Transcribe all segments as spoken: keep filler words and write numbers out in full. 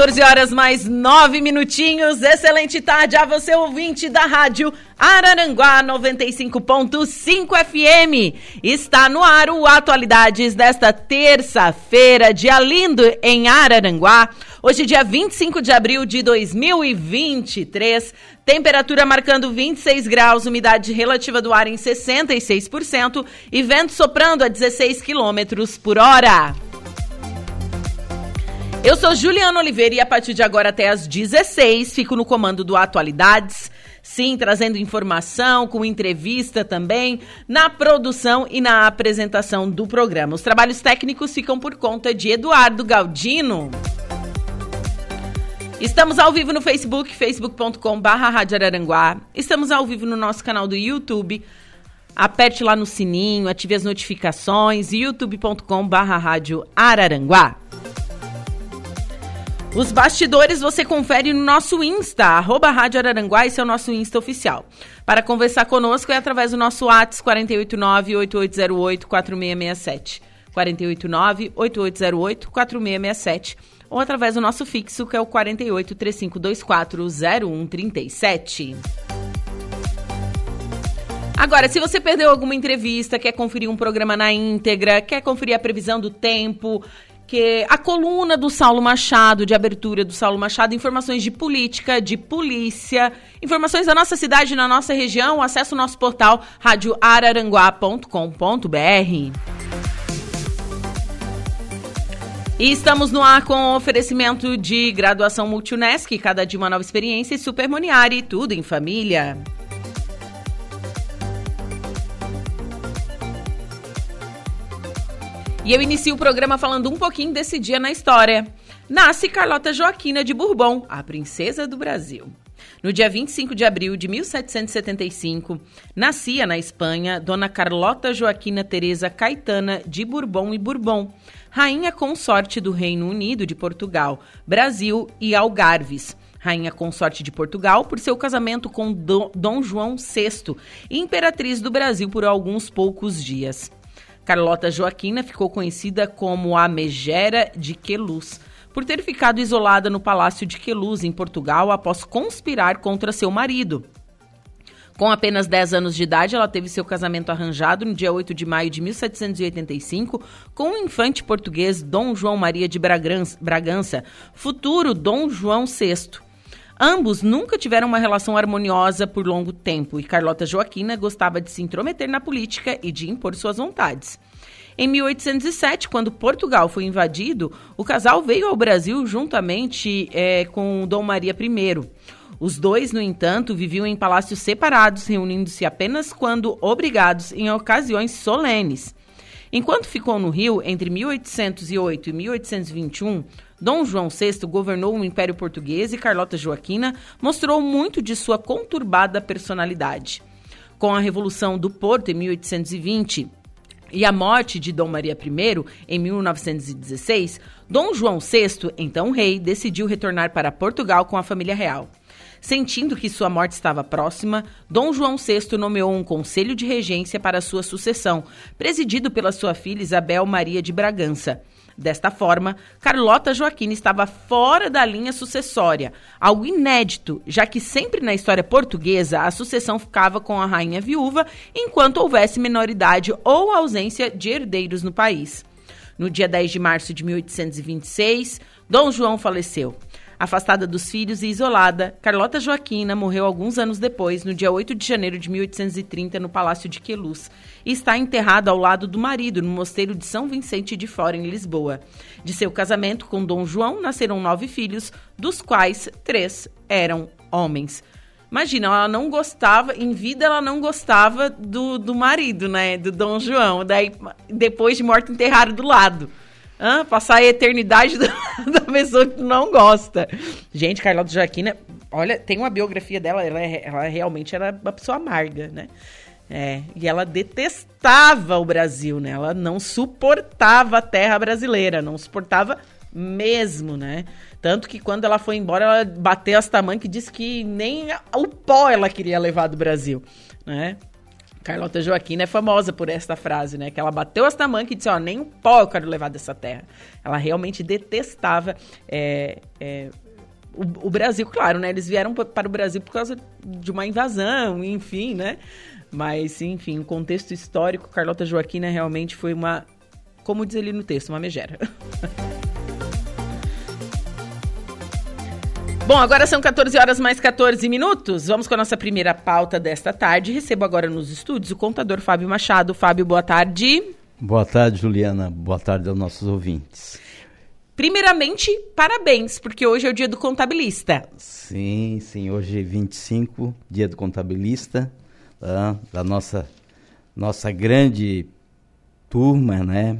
quatorze horas mais nove minutinhos, excelente tarde a você, ouvinte da Rádio Araranguá noventa e cinco ponto cinco F M. Está no ar o Atualidades desta terça-feira, dia lindo em Araranguá. Hoje, dia vinte e cinco de abril de dois mil e vinte e três, temperatura marcando vinte e seis graus, umidade relativa do ar em sessenta e seis por cento e vento soprando a dezesseis quilômetros por hora. Eu sou Juliana Oliveira e a partir de agora até às dezesseis fico no comando do Atualidades, sim, trazendo informação, com entrevista também, na produção e na apresentação do programa. Os trabalhos técnicos ficam por conta de Eduardo Galdino. Estamos ao vivo no Facebook, facebook ponto com barra Rádio Araranguá. Estamos ao vivo no nosso canal do YouTube. Aperte lá no sininho, ative as notificações, youtube ponto com barra Rádio Araranguá. Os bastidores você confere no nosso Insta, arroba Rádio Araranguá, esse é o nosso Insta oficial. Para conversar conosco é através do nosso WhatsApp quatro oito nove, oito oito zero oito, quatro seis seis sete, quatro oito nove, oito oito zero oito, quatro seis seis sete, ou através do nosso fixo, que é o quatro oito três cinco dois quatro zero um três sete. Agora, se você perdeu alguma entrevista, quer conferir um programa na íntegra, quer conferir a previsão do tempo, que a coluna do Saulo Machado, de abertura do Saulo Machado, informações de política, de polícia, informações da nossa cidade, na nossa região, acesse o nosso portal rádio araranguá ponto com ponto br. E estamos no ar com oferecimento de graduação Multunesc, cada dia uma nova experiência, e Super Moniari, tudo em família. E eu inicio o programa falando um pouquinho desse dia na história. Nasce Carlota Joaquina de Bourbon, a princesa do Brasil. No dia vinte e cinco de abril de mil setecentos e setenta e cinco, nascia na Espanha Dona Carlota Joaquina Teresa Caetana de Bourbon e Bourbon, rainha consorte do Reino Unido de Portugal, Brasil e Algarves. Rainha consorte de Portugal por seu casamento com Dom João sexto, e imperatriz do Brasil por alguns poucos dias. Carlota Joaquina ficou conhecida como a Megera de Queluz, por ter ficado isolada no Palácio de Queluz, em Portugal, após conspirar contra seu marido. Com apenas dez anos de idade, ela teve seu casamento arranjado no dia oito de maio de mil setecentos e oitenta e cinco com o infante português Dom João Maria de Bragança, futuro Dom João sexto. Ambos nunca tiveram uma relação harmoniosa por longo tempo e Carlota Joaquina gostava de se intrometer na política e de impor suas vontades. Em mil oitocentos e sete, quando Portugal foi invadido, o casal veio ao Brasil juntamente é, com Dom Maria I. Os dois, no entanto, viviam em palácios separados, reunindo-se apenas quando obrigados em ocasiões solenes. Enquanto ficou no Rio, entre mil oitocentos e oito e mil oitocentos e vinte e um, Dom João sexto governou o Império Português e Carlota Joaquina mostrou muito de sua conturbada personalidade. Com a Revolução do Porto em mil oitocentos e vinte e a morte de Dom Maria I em mil novecentos e dezesseis, Dom João sexto, então rei, decidiu retornar para Portugal com a família real. Sentindo que sua morte estava próxima, Dom João sexto nomeou um conselho de regência para sua sucessão, presidido pela sua filha Isabel Maria de Bragança. Desta forma, Carlota Joaquina estava fora da linha sucessória, algo inédito, já que sempre na história portuguesa a sucessão ficava com a rainha viúva enquanto houvesse minoridade ou ausência de herdeiros no país. No dia dez de março de mil oitocentos e vinte e seis, Dom João faleceu. Afastada dos filhos e isolada, Carlota Joaquina morreu alguns anos depois, no dia oito de janeiro de mil oitocentos e trinta, no Palácio de Queluz, e está enterrada ao lado do marido, no Mosteiro de São Vicente de Fora, em Lisboa. De seu casamento com Dom João, nasceram nove filhos, dos quais três eram homens. Imagina, ela não gostava, em vida ela não gostava do, do marido, né, do Dom João. Daí, depois de morto, enterraram do lado. Hã? Passar a eternidade do, da pessoa que não gosta. Gente, Carlota Joaquina, olha, tem uma biografia dela, ela, ela realmente era uma pessoa amarga, né? É, e ela detestava o Brasil, né? Ela não suportava a terra brasileira, não suportava mesmo, né? Tanto que quando ela foi embora, ela bateu as tamanho que disse que nem o pó ela queria levar do Brasil, né? Carlota Joaquina é famosa por esta frase, né? Que ela bateu as tamanho que disse, ó, nem o pó eu quero levar dessa terra. Ela realmente detestava é, é, o, o Brasil, claro, né? Eles vieram para o Brasil por causa de uma invasão, enfim, né? Mas, enfim, o contexto histórico, Carlota Joaquina realmente foi uma, como diz ali no texto, uma megera. Bom, agora são quatorze horas mais quatorze minutos. Vamos com a nossa primeira pauta desta tarde. Recebo agora nos estúdios o contador Fábio Machado. Fábio, boa tarde. Boa tarde, Juliana. Boa tarde aos nossos ouvintes. Primeiramente, parabéns, porque hoje é o dia do contabilista. Sim, sim. Hoje é vinte e cinco, dia do contabilista, tá? Da nossa, nossa grande turma, né?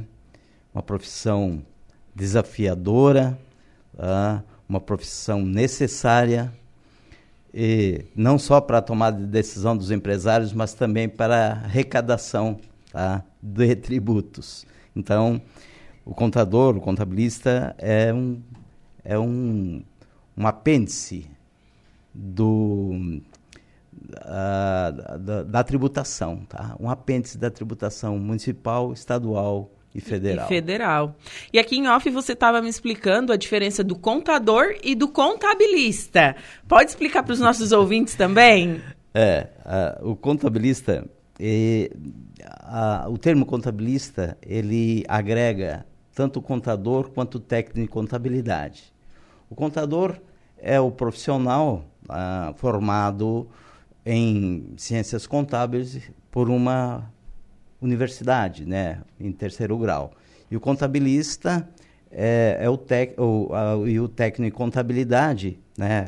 Uma profissão desafiadora, tá? Uma profissão necessária, e não só para a tomada de decisão dos empresários, mas também para a arrecadação, tá, de tributos. Então, o contador, o contabilista, é um, é um, um apêndice do, a, da, da tributação, tá? Um apêndice da tributação municipal, estadual, e federal. E federal. E aqui em off você estava me explicando a diferença do contador e do contabilista. Pode explicar para os nossos ouvintes também? É, a, o contabilista, e, a, o termo contabilista, ele agrega tanto o contador quanto o técnico em contabilidade. O contador é o profissional a, formado em ciências contábeis por uma universidade, né, em terceiro grau. E o contabilista é, é o, tec, o, a, e o técnico em contabilidade, né,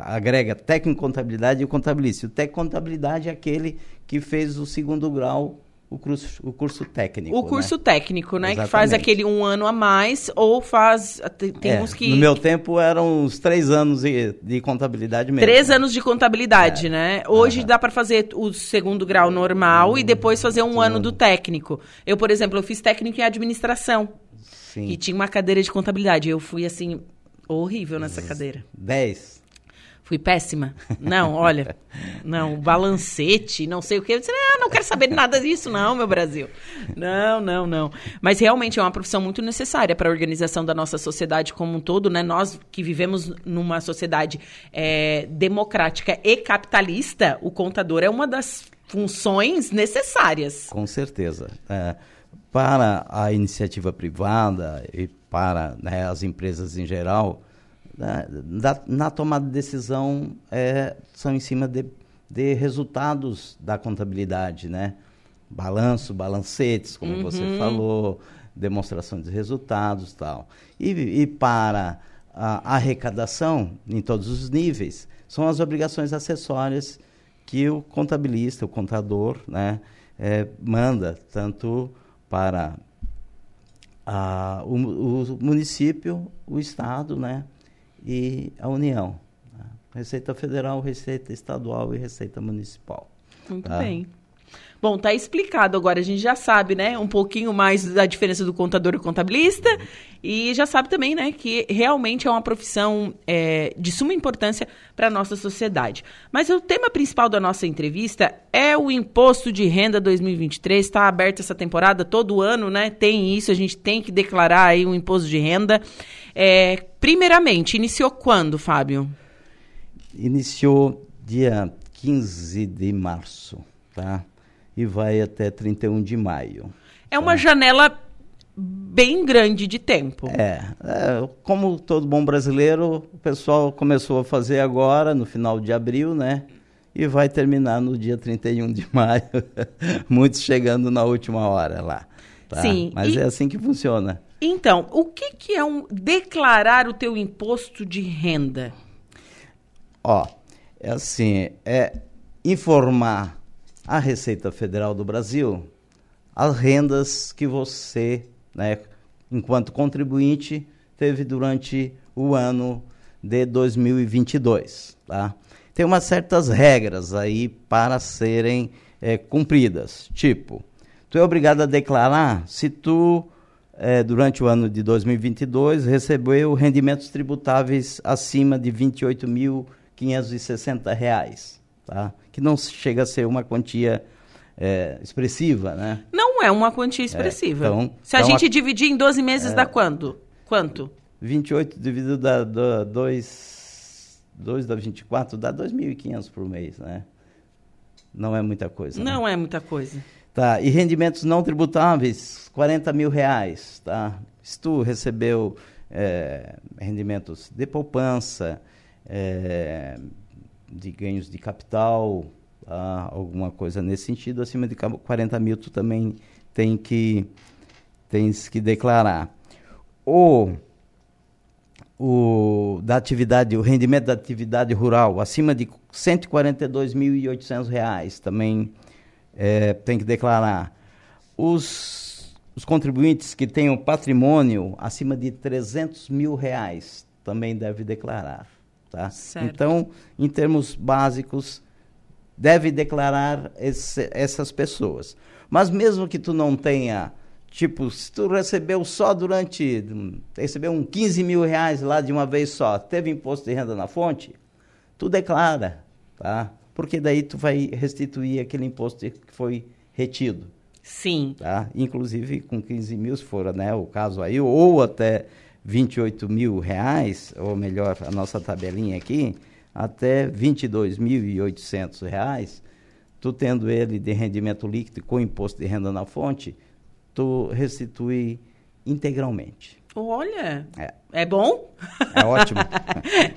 agrega técnico em contabilidade e o contabilista. E o técnico em contabilidade é aquele que fez o segundo grau, o curso, o curso técnico. O curso, né? Técnico, né? Exatamente. Que faz aquele um ano a mais ou faz... Tem é, uns que... No meu tempo eram uns três anos de, de contabilidade mesmo. Três né? anos de contabilidade, é. né? Hoje uhum. dá para fazer o segundo grau normal uhum. e depois fazer um uhum. ano do técnico. Eu, por exemplo, eu fiz técnico em administração. Sim. E tinha uma cadeira de contabilidade. Eu fui, assim, horrível nessa cadeira. Dez. Fui péssima. Não, olha, não, balancete, não sei o quê. Eu disse, não, não quero saber de nada disso, não, meu Brasil. Não, não, não. Mas realmente é uma profissão muito necessária para a organização da nossa sociedade como um todo, né? Nós que vivemos numa sociedade é, democrática e capitalista, o contador é uma das funções necessárias. Com certeza. É, para a iniciativa privada e para, né, as empresas em geral... Na, na tomada de decisão é, são em cima de, de resultados da contabilidade, né? Balanço, balancetes, como uhum. você falou, demonstração de resultados, tal. E, e para a arrecadação, em todos os níveis, são as obrigações acessórias que o contabilista, o contador, né, é, manda tanto para a, o, o município, o estado, né? E a União, né? Receita Federal, Receita Estadual e Receita Municipal. Muito tá? bem. Bom, tá explicado agora, a gente já sabe, né, um pouquinho mais da diferença do contador e contabilista, uhum. e já sabe também, né, que realmente é uma profissão é, de suma importância para a nossa sociedade. Mas o tema principal da nossa entrevista é o Imposto de Renda dois mil e vinte e três, está aberta essa temporada, todo ano, né, tem isso, a gente tem que declarar aí o Imposto de Renda. É, primeiramente, iniciou quando, Fábio? Iniciou dia quinze de março, tá? E vai até trinta e um de maio. É tá? uma janela bem grande de tempo. É, é, como todo bom brasileiro, o pessoal começou a fazer agora, no final de abril, né? E vai terminar no dia trinta e um de maio, muitos chegando na última hora lá. Tá? Sim. Mas e... é assim que funciona. Então, o que, que é um declarar o teu imposto de renda? Ó, é assim, é informar a Receita Federal do Brasil as rendas que você, né, enquanto contribuinte, teve durante o ano de dois mil e vinte e dois, tá? Tem umas certas regras aí para serem é, cumpridas, tipo, tu é obrigado a declarar se tu, é, durante o ano de dois mil e vinte e dois, recebeu rendimentos tributáveis acima de vinte e oito mil quinhentos e sessenta reais, tá? Que não chega a ser uma quantia é, expressiva, né? Não é uma quantia expressiva. É, então, se então a gente a... dividir em doze meses, é, dá quando? Quanto? vinte e oito dividido da dois da vinte e quatro dá dois mil e quinhentos por mês, né? Não é muita coisa. Não, né? É muita coisa. Tá, e rendimentos não tributáveis, quarenta mil reais, tá? Se tu recebeu é, rendimentos de poupança, é, de ganhos de capital, tá? Alguma coisa nesse sentido, acima de quarenta mil tu também tem que, tens que declarar. Ou o, da atividade, o rendimento da atividade rural acima de cento e quarenta e dois mil e oitocentos reais também é, tem que declarar. Os, os contribuintes que tenham patrimônio acima de trezentos mil reais também devem declarar. Tá? Então, em termos básicos, deve declarar esse, essas pessoas. Mas mesmo que tu não tenha... Tipo, se tu recebeu só durante, recebeu uns quinze mil reais lá de uma vez só, teve imposto de renda na fonte, tu declara, tá? Porque daí tu vai restituir aquele imposto que foi retido. Sim. Tá? Inclusive com quinze mil, se for, né, o caso aí, ou até vinte e oito mil reais, ou melhor, a nossa tabelinha aqui, até vinte e dois mil e oitocentos reais, tu tendo ele de rendimento líquido com imposto de renda na fonte, tu restitui integralmente. Olha, é, é bom? É ótimo.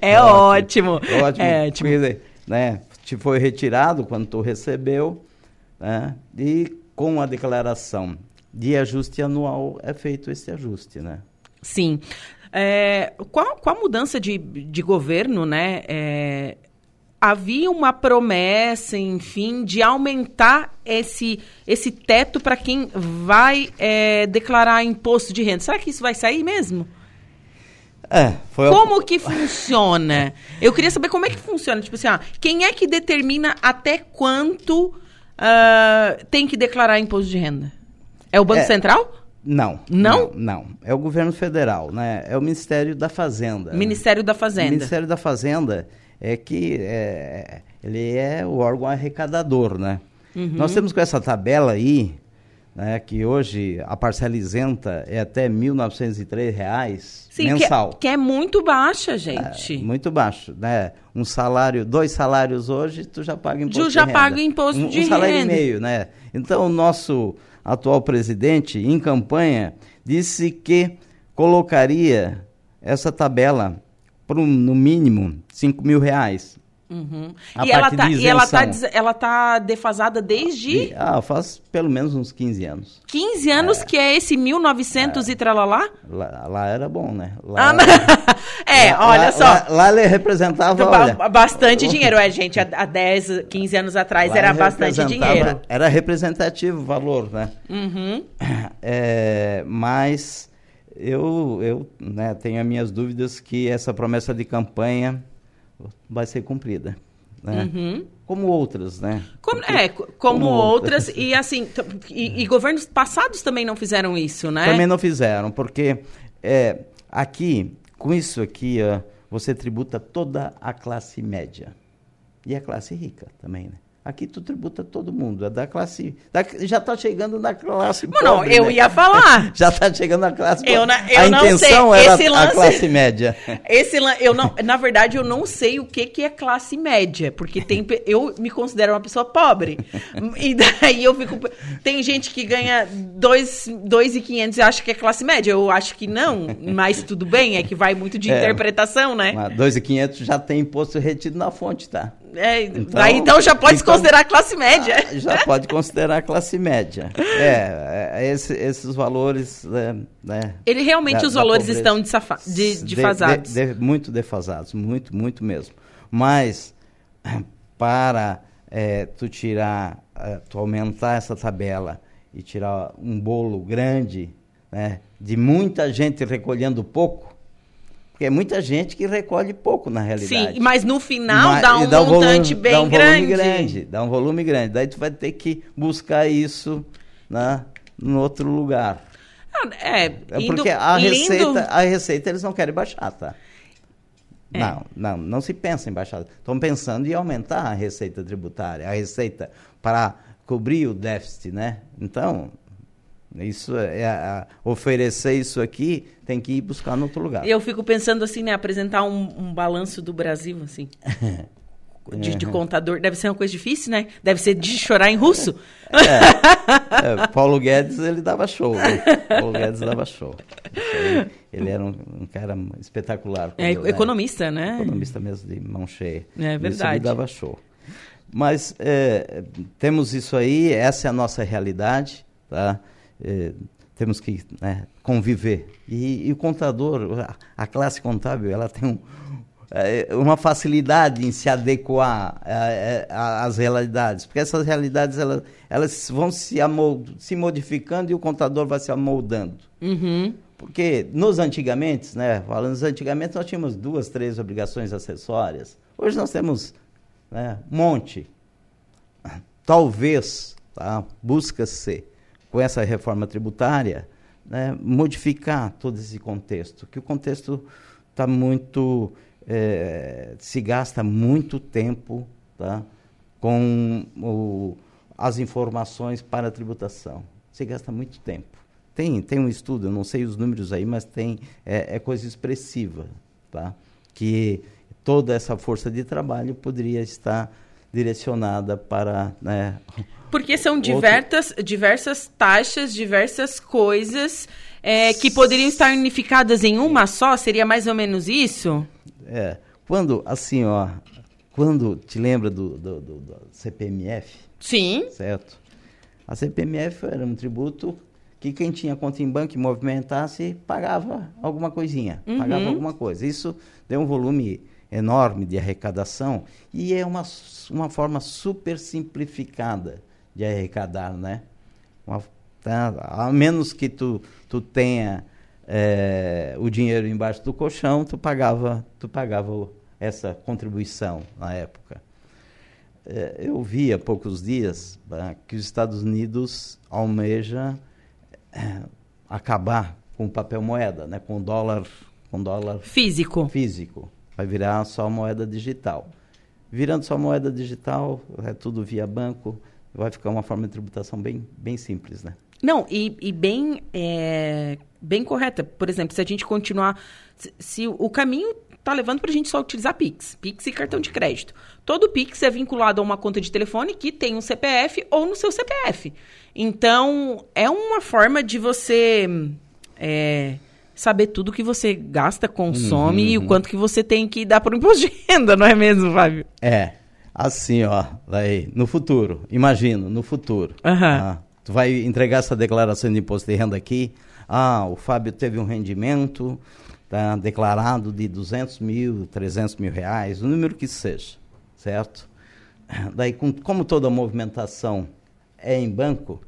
é, é ótimo. ótimo. É ótimo. É ótimo. Porque, né, te foi retirado quando tu recebeu, né, e com a declaração de ajuste anual é feito esse ajuste, né? Sim. É, qual, qual a mudança de, de governo, né? É, havia uma promessa, enfim, de aumentar esse, esse teto para quem vai é, declarar imposto de renda. Será que isso vai sair mesmo? É, foi como a... que funciona? Eu queria saber como é que funciona. Tipo assim, ah, quem é que determina até quanto uh, tem que declarar imposto de renda? É o Banco é... Central? Não, não, não, não. É o governo federal, né? É o Ministério da Fazenda. Ministério da Fazenda. O Ministério da Fazenda é que é, ele é o órgão arrecadador, né? Uhum. Nós temos com essa tabela aí, né, que hoje a parcela isenta é até mil novecentos e três reais. Sim, mensal. Que é, que é muito baixa, gente. É, muito baixo, né? Um salário, dois salários hoje, tu já paga imposto tu de renda. Tu já paga imposto um, de renda. Um salário renda. E meio, né? Então, o nosso... atual presidente, em campanha, disse que colocaria essa tabela para, no mínimo, cinco mil reais. Uhum. E ela tá, e ela tá, ela tá defasada desde... Ah, faz pelo menos uns quinze anos. quinze anos é. Que é esse mil e novecentos é. E tralalá? Lá, lá era bom, né? Lá, ah, é, lá, olha lá, só. Lá, lá ele representava... Olha, bastante dinheiro, é, gente. Há dez, quinze anos atrás era bastante dinheiro. Era representativo o valor, né? Uhum. É, mas eu, eu né, tenho as minhas dúvidas que essa promessa de campanha... vai ser cumprida, né? Uhum. Como outras, né? Como, é, como, como outras, outras. E assim, e, e governos passados também não fizeram isso, né? Também não fizeram, porque é, aqui, com isso aqui, ó, você tributa toda a classe média e a classe rica também, né? Aqui tu tributa todo mundo, é da classe... Da, já tá chegando na classe pobre. Não, eu né? ia falar. Já tá chegando na classe pobre. Eu, na, eu a não intenção sei. Era esse lance, a classe média. Esse lan, eu não, na verdade, eu não sei o que, que é classe média, porque tem, eu me considero uma pessoa pobre. E daí eu fico... Tem gente que ganha dois mil e quinhentos e acha que é classe média. Eu acho que não, mas tudo bem, é que vai muito de é, interpretação, né? dois mil e quinhentos já tem imposto retido na fonte, tá? É, então, daí então já pode então, considerar a classe média. Já pode considerar a classe média. É, é esse, esses valores... É, né, ele realmente, da, os valores pobreza, estão desafa- de, defasados. De, de, de, muito defasados, muito, muito mesmo. Mas para é, tu tirar, tu aumentar essa tabela e tirar um bolo grande, né, de muita gente recolhendo pouco, porque é muita gente que recolhe pouco na realidade. Sim, mas no final mas, dá um dá montante volume, bem dá um grande. Volume grande. Dá um volume grande, daí tu vai ter que buscar isso, né, em outro lugar. Ah, é, é porque indo, a, receita, lindo... a receita eles não querem baixar, tá? É. Não, não, não se pensa em baixar. Estão pensando em aumentar a receita tributária, a receita para cobrir o déficit, né? Então, isso é, é, oferecer isso aqui tem que ir buscar em outro lugar. Eu fico pensando assim, né? Apresentar um, um balanço do Brasil, assim. De, de contador, deve ser uma coisa difícil, né? Deve ser de chorar em russo. É, é, Paulo Guedes, ele dava show. Né? Paulo Guedes dava show. Ele, ele era um, um cara espetacular. É, eu, economista, né? né? Economista mesmo, de mão cheia. É verdade. Isso, ele dava show. Mas é, temos isso aí, essa é a nossa realidade, tá? É, temos que, né, conviver. E, e o contador, a, a classe contábil, ela tem um... uma facilidade em se adequar às realidades, porque essas realidades elas, elas vão se, amold- se modificando e o contador vai se amoldando. Uhum. Porque nos antigamente, né, falando nos antigamente, nós tínhamos duas, três obrigações acessórias. Hoje nós temos, né, um monte. Talvez, tá, busca-se, com essa reforma tributária, né, modificar todo esse contexto, que o contexto está muito... É, se gasta muito tempo, tá, com o, as informações para a tributação. Se gasta muito tempo. Tem, tem um estudo, eu não sei os números aí, mas tem, é, é coisa expressiva, tá, que toda essa força de trabalho poderia estar direcionada para... Né, porque são diversas, outro... diversas taxas, diversas coisas é, que poderiam estar unificadas em uma só? Seria mais ou menos isso? É, quando, assim, ó, quando te lembra do, do, do, do C P M F? Sim. Certo? A C P M F era um tributo que quem tinha conta em banco e movimentasse pagava alguma coisinha, uhum. pagava alguma coisa. Isso deu um volume enorme de arrecadação e é uma, uma forma super simplificada de arrecadar, né? Uma, tá, a menos que tu, tu tenha... É, o dinheiro embaixo do colchão, tu pagava, tu pagava essa contribuição na época. É, eu vi há poucos dias, tá, que os Estados Unidos almeja é, acabar com o papel moeda, né, com o dólar, com dólar físico. físico. Vai virar só moeda digital. Virando só moeda digital, é tudo via banco, vai ficar uma forma de tributação bem, bem simples, né? Não, e, e bem, é, bem correta. Por exemplo, se a gente continuar... Se, se o caminho está levando para a gente só utilizar Pix. Pix e cartão de crédito. Todo Pix é vinculado a uma conta de telefone que tem um C P F ou no seu C P F. Então, é uma forma de você é, saber tudo que você gasta, consome, uhum. e o quanto que você tem que dar para o imposto de renda, não é mesmo, Fábio? É. Assim, ó. Daí, no futuro. Imagino, no futuro. Aham. Uhum. Tá? Tu vai entregar essa declaração de imposto de renda aqui. Ah, o Fábio teve um rendimento, tá, declarado de duzentos mil, trezentos mil reais, o número que seja, certo? Daí, com, como toda movimentação é em banco,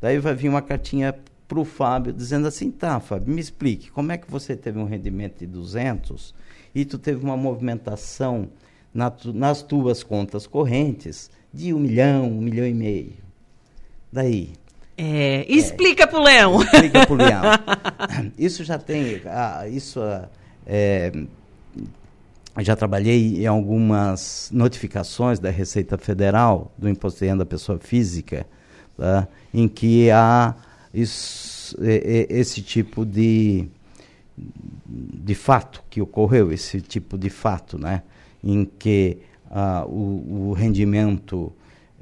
daí vai vir uma cartinha para o Fábio dizendo assim, tá, Fábio, me explique, como é que você teve um rendimento de duzentos e tu teve uma movimentação na tu, nas tuas contas correntes de um milhão, um milhão e meio? Daí. É, explica é, pro Leão. Explica pro Leão. Isso já tem. Ah, isso é, já trabalhei em algumas notificações da Receita Federal do Imposto de Renda da Pessoa Física, tá, em que há isso, esse tipo de, de fato que ocorreu, esse tipo de fato, né, em que ah, o, o rendimento.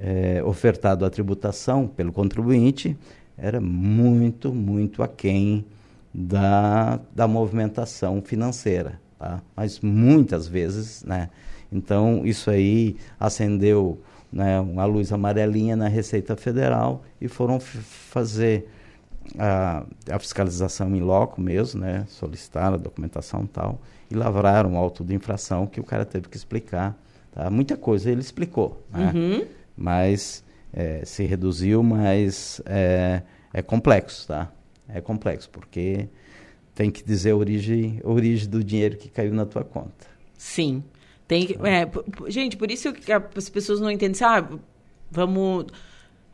É, ofertado à tributação pelo contribuinte, era muito, muito aquém da, da movimentação financeira, tá? Mas muitas vezes, né? Então, isso aí acendeu, né, uma luz amarelinha na Receita Federal e foram f- fazer a, a fiscalização em loco mesmo, né? Solicitaram a documentação e tal, e lavraram um auto de infração que o cara teve que explicar Tá? Muita coisa ele explicou, né? Uhum. Mas é, se reduziu, mas é, é complexo, tá? É complexo, porque tem que dizer a origem, a origem do dinheiro que caiu na tua conta. Sim. Tem que, é, gente, por isso que as pessoas não entendem. Assim, ah, vamos...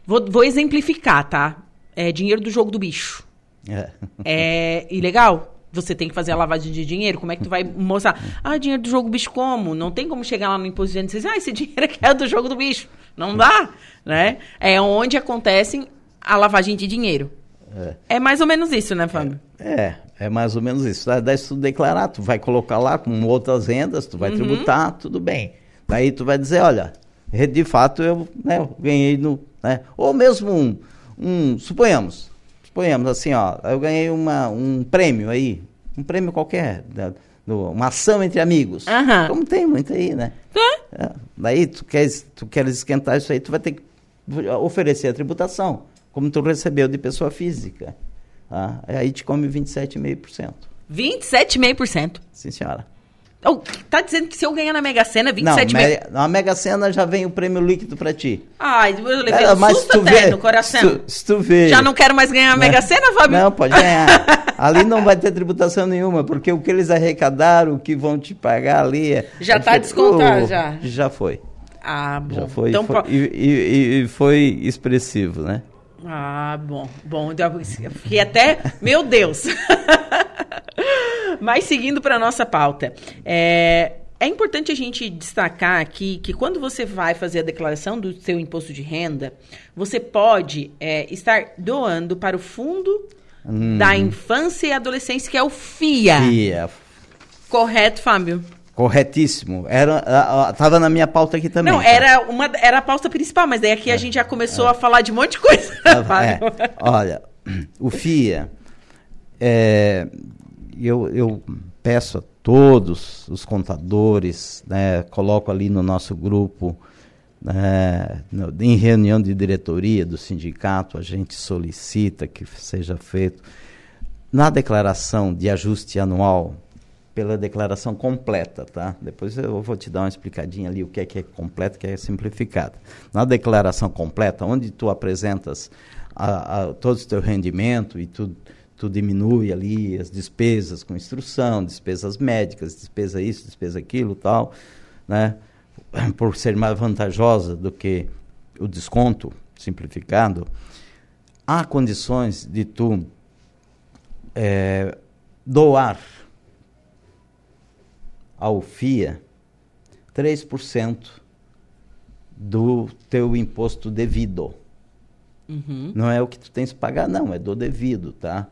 Vou, vou exemplificar, tá? É dinheiro do jogo do bicho. É. É ilegal? Você tem que fazer a lavagem de dinheiro. Como é que tu vai mostrar? Ah, dinheiro do jogo bicho como? Não tem como chegar lá no imposto de renda e dizer, ah, esse dinheiro aqui é do jogo do bicho. Não dá, né? É onde acontece a lavagem de dinheiro. É, é mais ou menos isso, né, Fábio? É, é, é mais ou menos isso. Daí se tu declarar, tu vai colocar lá com outras rendas, tu vai uhum. tributar, tudo bem. Daí tu vai dizer, olha, de fato eu, né, eu ganhei no... Né? Ou mesmo um, um suponhamos, suponhamos assim, ó, eu ganhei uma, um prêmio aí, um prêmio qualquer, né? Uma ação entre amigos, uhum. como tem muito aí, né? Uhum. É, daí tu queres, tu queres esquentar isso aí, tu vai ter que oferecer a tributação, como tu recebeu de pessoa física, tá? Aí te come vinte e sete vírgula cinco por cento. vinte e sete vírgula cinco por cento? Sim, senhora. Oh, tá dizendo que se eu ganhar na Mega Sena, vinte e sete não, mil... Na Mega Sena já vem o prêmio líquido pra ti. Ai, eu levei é, um susto até vê, no coração. Se tu, se tu vê... Já não quero mais ganhar a Mega Sena, Fábio? Não, pode ganhar. Ali não vai ter tributação nenhuma, porque o que eles arrecadaram, o que vão te pagar ali... É, já é, tá porque, descontado, oh, já. Já foi. Ah, bom. Já foi, então, foi pro... e, e, e foi expressivo, né? Ah, bom. Bom, eu fiquei até... Meu Deus! Mas seguindo para a nossa pauta, é, é importante a gente destacar aqui que quando você vai fazer a declaração do seu imposto de renda, você pode é, estar doando para o Fundo hum. da Infância e Adolescência, que é o FIA. FIA. Correto, Fábio? Corretíssimo. Era, estava na minha pauta aqui também. Não, tá? era, uma, era a pauta principal, mas daí aqui é. a gente já começou é. a falar de um monte de coisa. É. É. Olha, o FIA... É, Eu, eu peço a todos os contadores, né, coloco ali no nosso grupo, né, em reunião de diretoria do sindicato, a gente solicita que seja feito na declaração de ajuste anual, pela declaração completa, tá? Depois eu vou te dar uma explicadinha ali o que é que é completa, o que é simplificada. Na declaração completa, onde tu apresentas a, a, todo o teu rendimento e tudo, tu diminui ali as despesas com instrução, despesas médicas, despesa isso, despesa aquilo, tal, né? Por ser mais vantajosa do que o desconto simplificado, há condições de tu é, doar ao FIA três por cento do teu imposto devido. Uhum. Não é o que tu tens que pagar, não, é do devido, tá?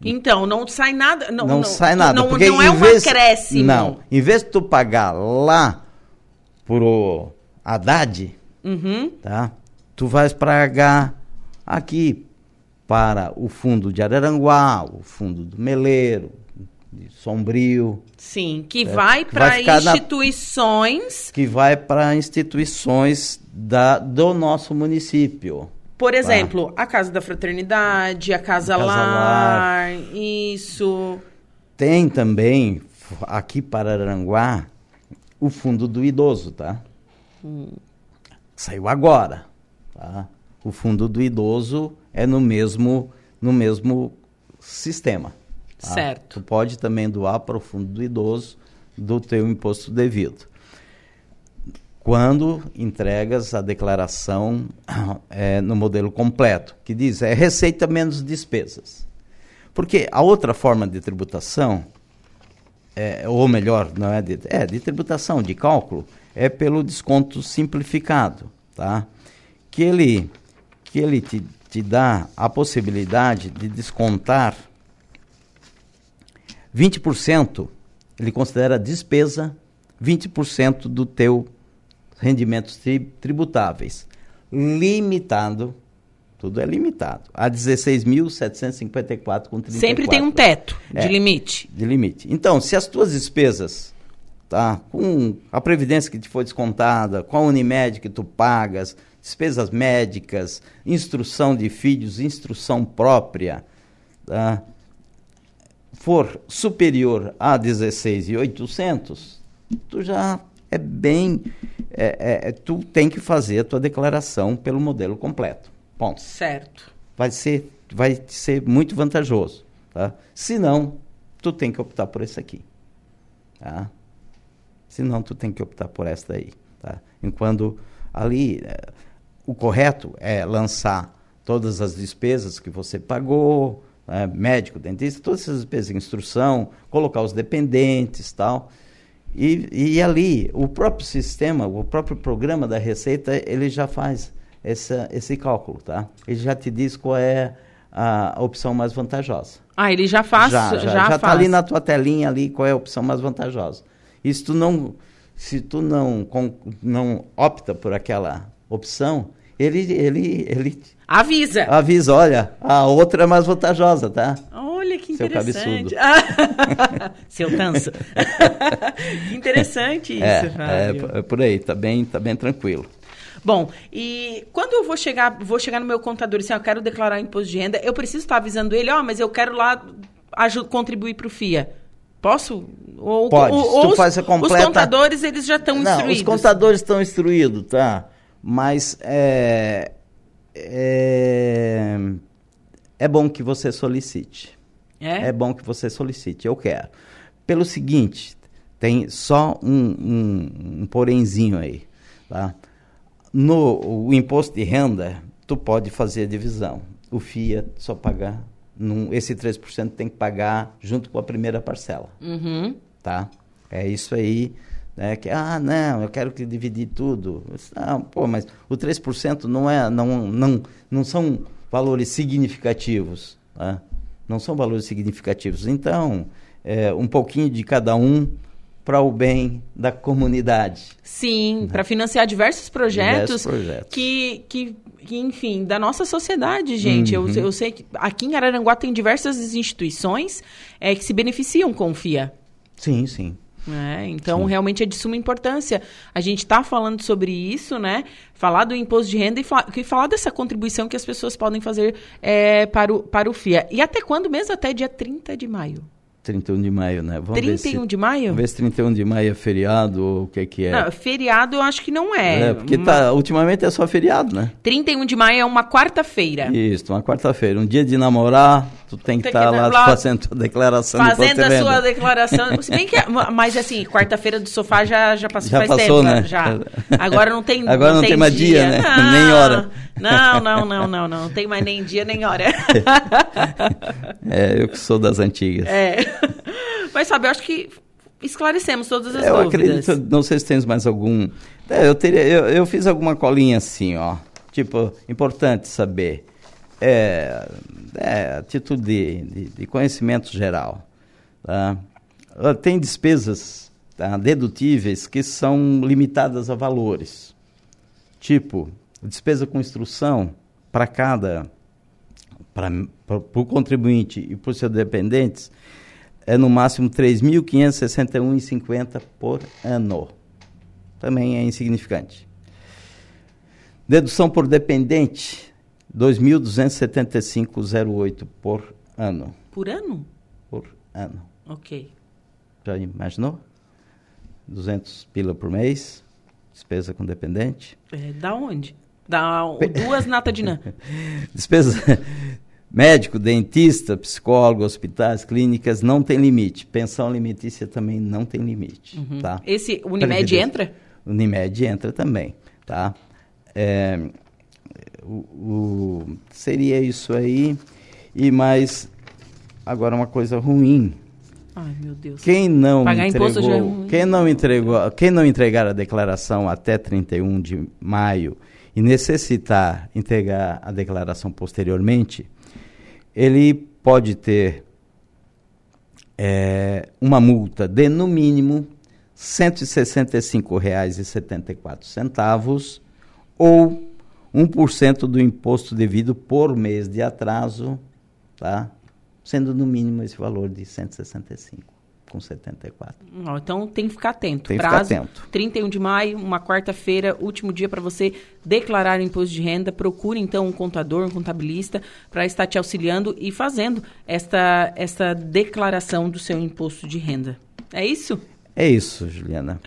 Então, não sai nada. Não, não, não sai nada. Não, porque não é um acréscimo. Não. Em vez de tu pagar lá pro Haddad, uhum. tá? Tu vais pagar aqui para o fundo de Araranguá, o fundo do Meleiro, de Sombrio. Sim, que certo? vai para instituições. Na, que vai para instituições da, do nosso município. Por exemplo, ah. a Casa da Fraternidade, a Casa, a Casa Lar, Lar, isso. Tem também, aqui para Araranguá, o Fundo do Idoso, tá? Hum. Saiu agora, tá? O Fundo do Idoso é no mesmo, no mesmo sistema. Tá? Certo. Tu pode também doar para o Fundo do Idoso do teu imposto devido. Quando entregas a declaração é, no modelo completo, que diz é receita menos despesas. Porque a outra forma de tributação, é, ou melhor, não é de, é de tributação, de cálculo, é pelo desconto simplificado, tá? Que ele, que ele te, te dá a possibilidade de descontar vinte por cento, ele considera despesa, vinte por cento do teu rendimentos tri- tributáveis, limitado, tudo é limitado, a dezesseis mil setecentos e cinquenta e quatro reais e trinta e quatro centavos. Sempre tem um teto de é, limite. De limite. Então, se as tuas despesas, tá, com a previdência que te foi descontada, com a Unimed que tu pagas, despesas médicas, instrução de filhos, instrução própria, tá, for superior a dezesseis mil e oitocentos, tu já é bem... É, é, tu tem que fazer a tua declaração pelo modelo completo. Ponto. Certo. Vai ser, vai ser muito vantajoso. Tá? Se não, tu tem que optar por esse aqui. Tá? Se não, tu tem que optar por essa daí. Tá? Enquanto ali, é, o correto é lançar todas as despesas que você pagou, é, médico, dentista, todas essas despesas de instrução, colocar os dependentes e tal... E, e ali, o próprio sistema, o próprio programa da Receita, ele já faz essa, esse cálculo, tá? Ele já te diz qual é a opção mais vantajosa. Ah, ele já faz? Já, já, já, já faz. Tá ali na tua telinha ali qual é a opção mais vantajosa. E se tu não, se tu não, com, não opta por aquela opção, ele, ele, ele... Avisa! Avisa, olha, a outra é mais vantajosa, tá? Olha que interessante. Seu cabeçudo. Seu tanso. Que interessante isso, é, Fábio. É, é por aí, tá bem, tá bem tranquilo. Bom, e quando eu vou chegar, vou chegar no meu contador e assim, eu quero declarar imposto de renda, eu preciso estar avisando ele, ó, oh, mas eu quero lá ajudo, contribuir para o F I A. Posso? Ou, Pode, ou, ou tu os, faz a completa... os contadores, eles já estão instruídos. Não, os contadores estão instruídos, tá? Mas é... é... É bom que você solicite. É? É bom que você solicite, eu quero. Pelo seguinte, tem só um, um, um porémzinho aí. Tá? No o imposto de renda, tu pode fazer a divisão. O F I A só pagar, num, esse três por cento tem que pagar junto com a primeira parcela. Uhum. Tá? É isso aí. Né, que, ah, não, eu quero que dividir tudo. Ah, pô, mas o três por cento não, é, não, não, não são... valores significativos, né? Não são valores significativos. Então, é, um pouquinho de cada um para o bem da comunidade. Sim, né? Para financiar diversos projetos, diversos projetos. Que, que, que, enfim, da nossa sociedade, gente. Uhum. Eu, eu sei que aqui em Araranguá tem diversas instituições é, que se beneficiam com o F I A. Sim, sim. É, então, sim. Realmente é de suma importância. A gente está falando sobre isso, né? Falar do imposto de renda e falar, e falar dessa contribuição que as pessoas podem fazer é, para, o, para o F I A. E até quando mesmo? Até dia trinta de maio. trinta e um de maio, né? Vamos trinta e um ver se, de maio? Vamos ver se trinta e um de maio é feriado ou o que, que é. Não, feriado eu acho que não é. É porque uma... tá, ultimamente é só feriado, né? trinta e um de maio é uma quarta-feira. Isso, uma quarta-feira. Um dia de namorar, tu tem que estar tá lá fazendo tua declaração. Fazendo a sua declaração. Se bem que é, mas assim, quarta-feira do sofá já, já passou já faz passou, tempo. Né? Já. Agora não tem Agora não, não tem mais dia, dia né? Não, nem hora. Não, não, não, não, não. Não tem mais nem dia, nem hora. É, eu que sou das antigas. É. Mas, sabe, eu acho que esclarecemos todas as eu dúvidas. Eu acredito, não sei se temos mais algum... É, eu, teria, eu, eu fiz alguma colinha assim, ó. Tipo, importante saber. É, é atitude de, de, de conhecimento geral. Tá? Tem despesas tá, dedutíveis que são limitadas a valores. Tipo, despesa com instrução para cada... Para o contribuinte e para os seus dependentes... é no máximo três mil quinhentos e sessenta e um reais e cinquenta centavos por ano. Também é insignificante. Dedução por dependente, dois mil duzentos e setenta e cinco reais e oito centavos por ano. Por ano? Por ano. Ok. Já imaginou? duzentos pila por mês, despesa com dependente. É, da onde? Da duas natas de nã. Despesa... Médico, dentista, psicólogo, hospitais, clínicas, não tem limite. Pensão alimentícia também não tem limite. Uhum. Tá? Esse Unimed entra? Unimed entra também. Tá? É, o, o, seria isso aí. E mais, agora uma coisa ruim. Ai, meu Deus. Quem não Pagar entregou, imposto já é ruim. Quem não entregou, quem não entregar a declaração até trinta e um de maio e necessitar entregar a declaração posteriormente... ele pode ter é, uma multa de, no mínimo, cento e sessenta e cinco reais e setenta e quatro centavos ou um por cento do imposto devido por mês de atraso, tá? Sendo, no mínimo, esse valor de cento e sessenta e cinco reais e setenta e quatro centavos. Então, tem que ficar atento. Tem que ficar atento. trinta e um de maio, uma quarta-feira, último dia para você declarar o imposto de renda. Procure, então, um contador, um contabilista, para estar te auxiliando e fazendo esta, esta declaração do seu imposto de renda. É isso? É isso, Juliana.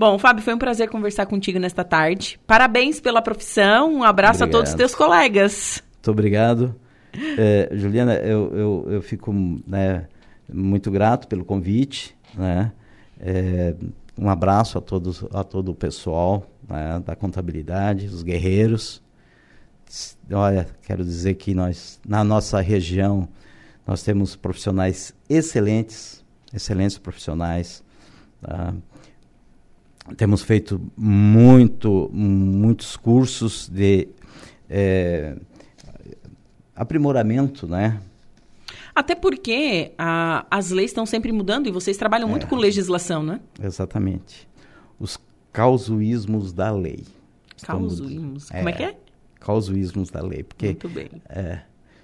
Bom, Fábio, foi um prazer conversar contigo nesta tarde. Parabéns pela profissão, um abraço obrigado. A todos os teus colegas. Muito obrigado. É, Juliana, eu, eu, eu fico né, muito grato pelo convite, né? É, um abraço a, todos, a todo o pessoal né, da contabilidade, os guerreiros. Olha, quero dizer que nós, na nossa região, nós temos profissionais excelentes, excelentes profissionais. Tá? Temos feito muito, muitos cursos de é, aprimoramento, né? Até porque a, as leis estão sempre mudando e vocês trabalham muito é, com legislação, né? Exatamente. Os causuísmos da lei. Causuísmos. É, como é que é? Causuísmos da lei. Porque, muito bem. É,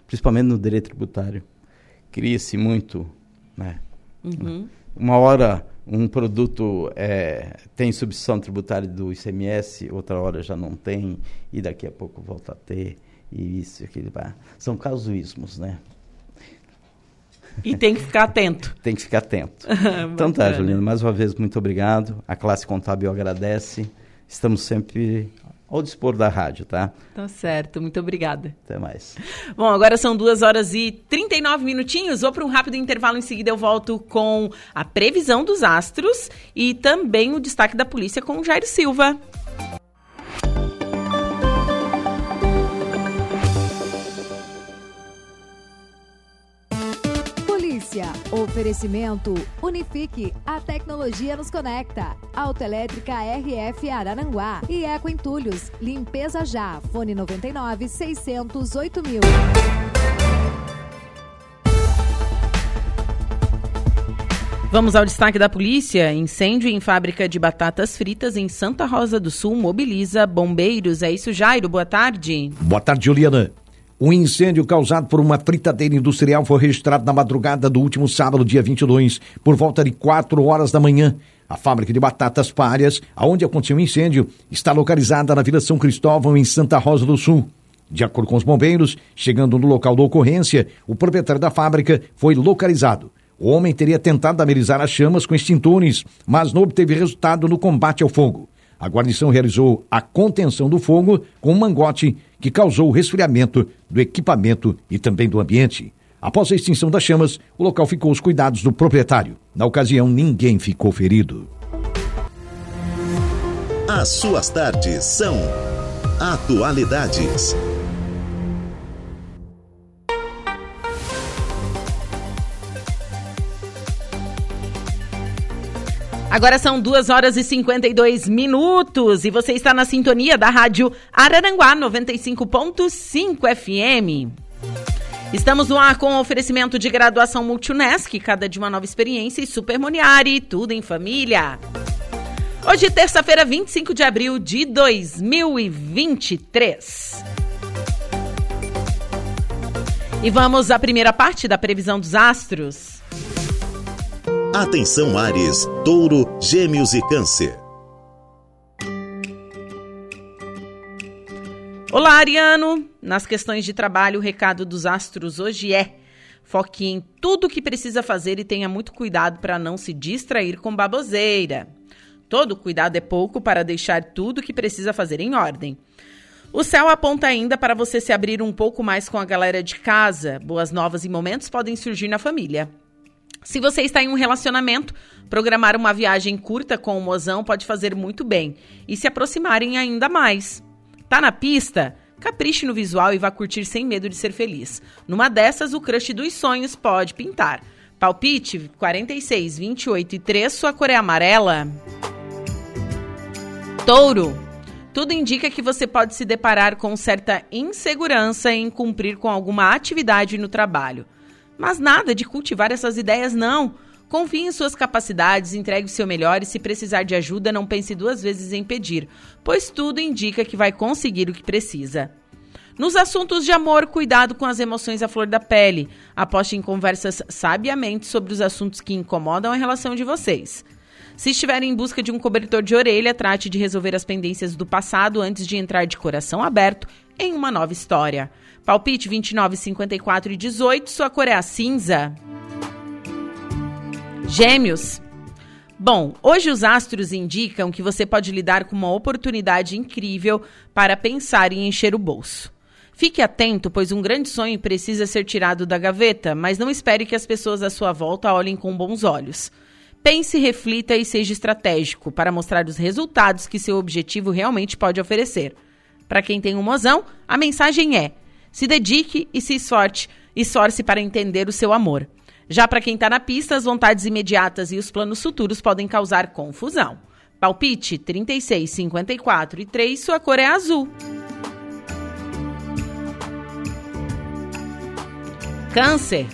principalmente no direito tributário, cria-se muito, né? Uhum. Uma hora um produto é, tem substituição tributária do I C M S, outra hora já não tem, e daqui a pouco volta a ter, e isso, aquilo. Pá. São causuísmos, né? E tem que ficar atento. Tem que ficar atento. Então tá, Juliana, mais uma vez, muito obrigado. A classe contábil agradece. Estamos sempre ao dispor da rádio, tá? Tá certo, muito obrigada. Até mais. Bom, agora são duas horas e trinta e nove minutinhos. Vou para um rápido intervalo, em seguida eu volto com a previsão dos astros e também o destaque da polícia com o Jairo Silva. Oferecimento Unifique, a tecnologia nos conecta. Autoelétrica R F Araranguá e Eco Intulhos, limpeza já. Fone noventa e nove, seiscentos e oito mil. Vamos ao destaque da polícia. Incêndio em fábrica de batatas fritas em Santa Rosa do Sul mobiliza bombeiros. É isso, Jairo. Boa tarde. Boa tarde, Juliana. Um incêndio causado por uma fritadeira industrial foi registrado na madrugada do último sábado, dia vinte e dois, por volta de quatro horas da manhã. A fábrica de batatas párias, aonde aconteceu o incêndio, está localizada na Vila São Cristóvão, em Santa Rosa do Sul. De acordo com os bombeiros, chegando no local da ocorrência, o proprietário da fábrica foi localizado. O homem teria tentado amenizar as chamas com extintores, mas não obteve resultado no combate ao fogo. A guarnição realizou a contenção do fogo com um mangote que causou o resfriamento do equipamento e também do ambiente. Após a extinção das chamas, o local ficou aos cuidados do proprietário. Na ocasião, ninguém ficou ferido. As suas tardes são Atualidades. Agora são duas horas e cinquenta e dois minutos e você está na sintonia da Rádio Araranguá noventa e cinco ponto cinco F M. Estamos no ar com o oferecimento de graduação Multunesc, cada de uma nova experiência, e Super Moniari, tudo em família. Hoje, terça-feira, vinte e cinco de abril de dois mil e vinte e três. E vamos à primeira parte da previsão dos astros. Atenção Áries, Touro, Gêmeos e Câncer. Olá, Ariano! Nas questões de trabalho, o recado dos astros hoje é: foque em tudo o que precisa fazer e tenha muito cuidado para não se distrair com baboseira. Todo cuidado é pouco para deixar tudo o que precisa fazer em ordem. O céu aponta ainda para você se abrir um pouco mais com a galera de casa. Boas novas e momentos podem surgir na família. Se você está em um relacionamento, programar uma viagem curta com o mozão pode fazer muito bem e se aproximarem ainda mais. Tá na pista? Capriche no visual e vá curtir sem medo de ser feliz. Numa dessas, o crush dos sonhos pode pintar. Palpite quarenta e seis, vinte e oito e três, sua cor é amarela. Touro. Tudo indica que você pode se deparar com certa insegurança em cumprir com alguma atividade no trabalho. Mas nada de cultivar essas ideias, não. Confie em suas capacidades, entregue o seu melhor e, se precisar de ajuda, não pense duas vezes em pedir, pois tudo indica que vai conseguir o que precisa. Nos assuntos de amor, cuidado com as emoções à flor da pele. Aposte em conversas sabiamente sobre os assuntos que incomodam a relação de vocês. Se estiver em busca de um cobertor de orelha, trate de resolver as pendências do passado antes de entrar de coração aberto em uma nova história. Palpite vinte e nove, cinquenta e quatro e dezoito, sua cor é a cinza. Gêmeos. Bom, hoje os astros indicam que você pode lidar com uma oportunidade incrível para pensar em encher o bolso. Fique atento, pois um grande sonho precisa ser tirado da gaveta, mas não espere que as pessoas à sua volta olhem com bons olhos. Pense, reflita e seja estratégico para mostrar os resultados que seu objetivo realmente pode oferecer. Para quem tem um mozão, a mensagem é: se dedique e se esforce, esforce para entender o seu amor. Já para quem está na pista, as vontades imediatas e os planos futuros podem causar confusão. Palpite trinta e seis, cinquenta e quatro e três, sua cor é azul. Câncer.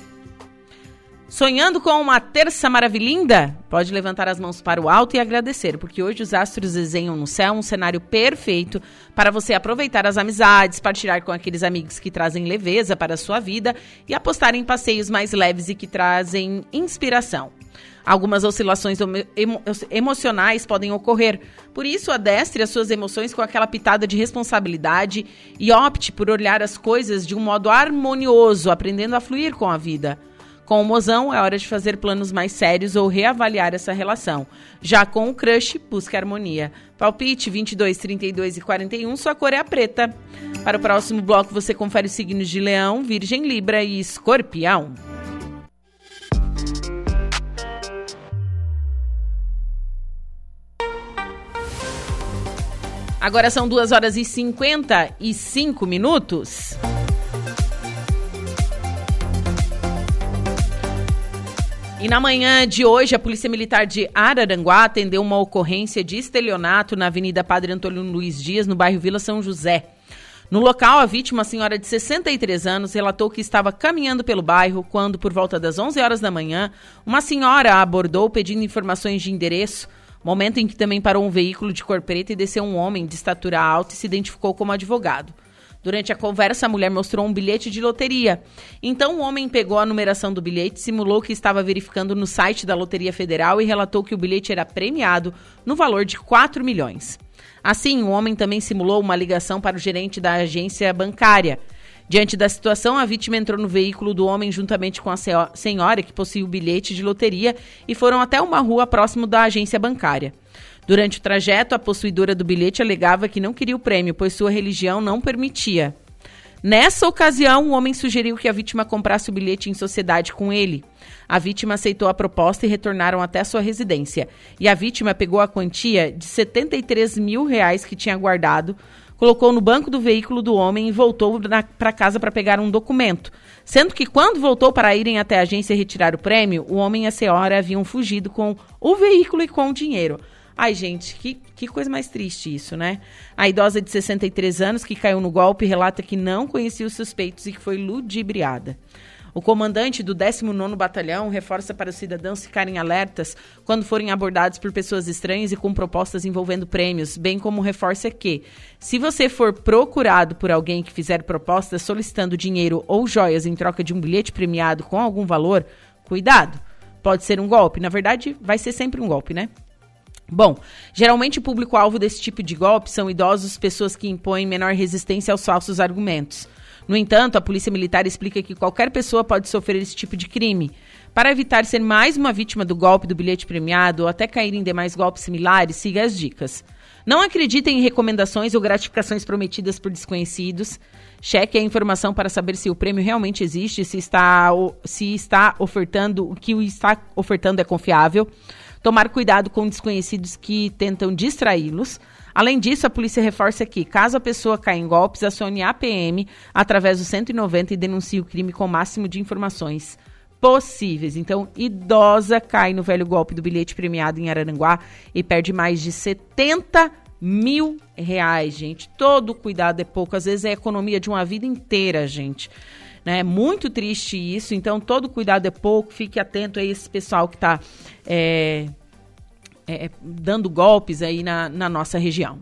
Sonhando com uma terça maravilhinda? Pode levantar as mãos para o alto e agradecer, porque hoje os astros desenham no céu um cenário perfeito para você aproveitar as amizades, partilhar com aqueles amigos que trazem leveza para a sua vida e apostar em passeios mais leves e que trazem inspiração. Algumas oscilações emo- emocionais podem ocorrer, por isso adestre as suas emoções com aquela pitada de responsabilidade e opte por olhar as coisas de um modo harmonioso, aprendendo a fluir com a vida. Com o mozão, é hora de fazer planos mais sérios ou reavaliar essa relação. Já com o crush, busque harmonia. Palpite vinte e dois, trinta e dois e quarenta e um, sua cor é a preta. Para o próximo bloco, você confere os signos de Leão, Virgem, Libra e Escorpião. Agora são duas horas e cinquenta e cinco minutos. E na manhã de hoje, a Polícia Militar de Araranguá atendeu uma ocorrência de estelionato na Avenida Padre Antônio Luiz Dias, no bairro Vila São José. No local, a vítima, a senhora de sessenta e três anos, relatou que estava caminhando pelo bairro quando, por volta das onze horas da manhã, uma senhora a abordou pedindo informações de endereço, momento em que também parou um veículo de cor preta e desceu um homem de estatura alta e se identificou como advogado. Durante a conversa, a mulher mostrou um bilhete de loteria. Então, o homem pegou a numeração do bilhete, simulou que estava verificando no site da Loteria Federal e relatou que o bilhete era premiado no valor de quatro milhões. Assim, o homem também simulou uma ligação para o gerente da agência bancária. Diante da situação, a vítima entrou no veículo do homem juntamente com a senhora que possui o bilhete de loteria e foram até uma rua próximo da agência bancária. Durante o trajeto, a possuidora do bilhete alegava que não queria o prêmio, pois sua religião não permitia. Nessa ocasião, o homem sugeriu que a vítima comprasse o bilhete em sociedade com ele. A vítima aceitou a proposta e retornaram até sua residência. E a vítima pegou a quantia de setenta e três mil reais que tinha guardado, colocou no banco do veículo do homem e voltou para casa para pegar um documento. Sendo que quando voltou para irem até a agência retirar o prêmio, o homem e a senhora haviam fugido com o veículo e com o dinheiro. Ai, gente, que, que coisa mais triste isso, né? A idosa de sessenta e três anos que caiu no golpe relata que não conhecia os suspeitos e que foi ludibriada. O comandante do décimo nono Batalhão reforça para os cidadãos ficarem alertas quando forem abordados por pessoas estranhas e com propostas envolvendo prêmios, bem como reforça que, se você for procurado por alguém que fizer propostas solicitando dinheiro ou joias em troca de um bilhete premiado com algum valor, cuidado, pode ser um golpe. Na verdade, vai ser sempre um golpe, né? Bom, geralmente o público-alvo desse tipo de golpe são idosos, pessoas que impõem menor resistência aos falsos argumentos. No entanto, a Polícia Militar explica que qualquer pessoa pode sofrer esse tipo de crime. Para evitar ser mais uma vítima do golpe do bilhete premiado ou até cair em demais golpes similares, siga as dicas. Não acreditem em recomendações ou gratificações prometidas por desconhecidos. Cheque a informação para saber se o prêmio realmente existe, se está, se está ofertando, o que o está ofertando é confiável. Tomar cuidado com desconhecidos que tentam distraí-los. Além disso, a polícia reforça que, caso a pessoa caia em golpes, acione a P M através do cento e noventa e denuncie o crime com o máximo de informações possíveis. Então, idosa cai no velho golpe do bilhete premiado em Araranguá e perde mais de setenta mil reais, gente. Todo cuidado é pouco, às vezes é a economia de uma vida inteira, gente. É muito triste isso, então todo cuidado é pouco, fique atento a esse pessoal que está é, é, dando golpes aí na, na nossa região.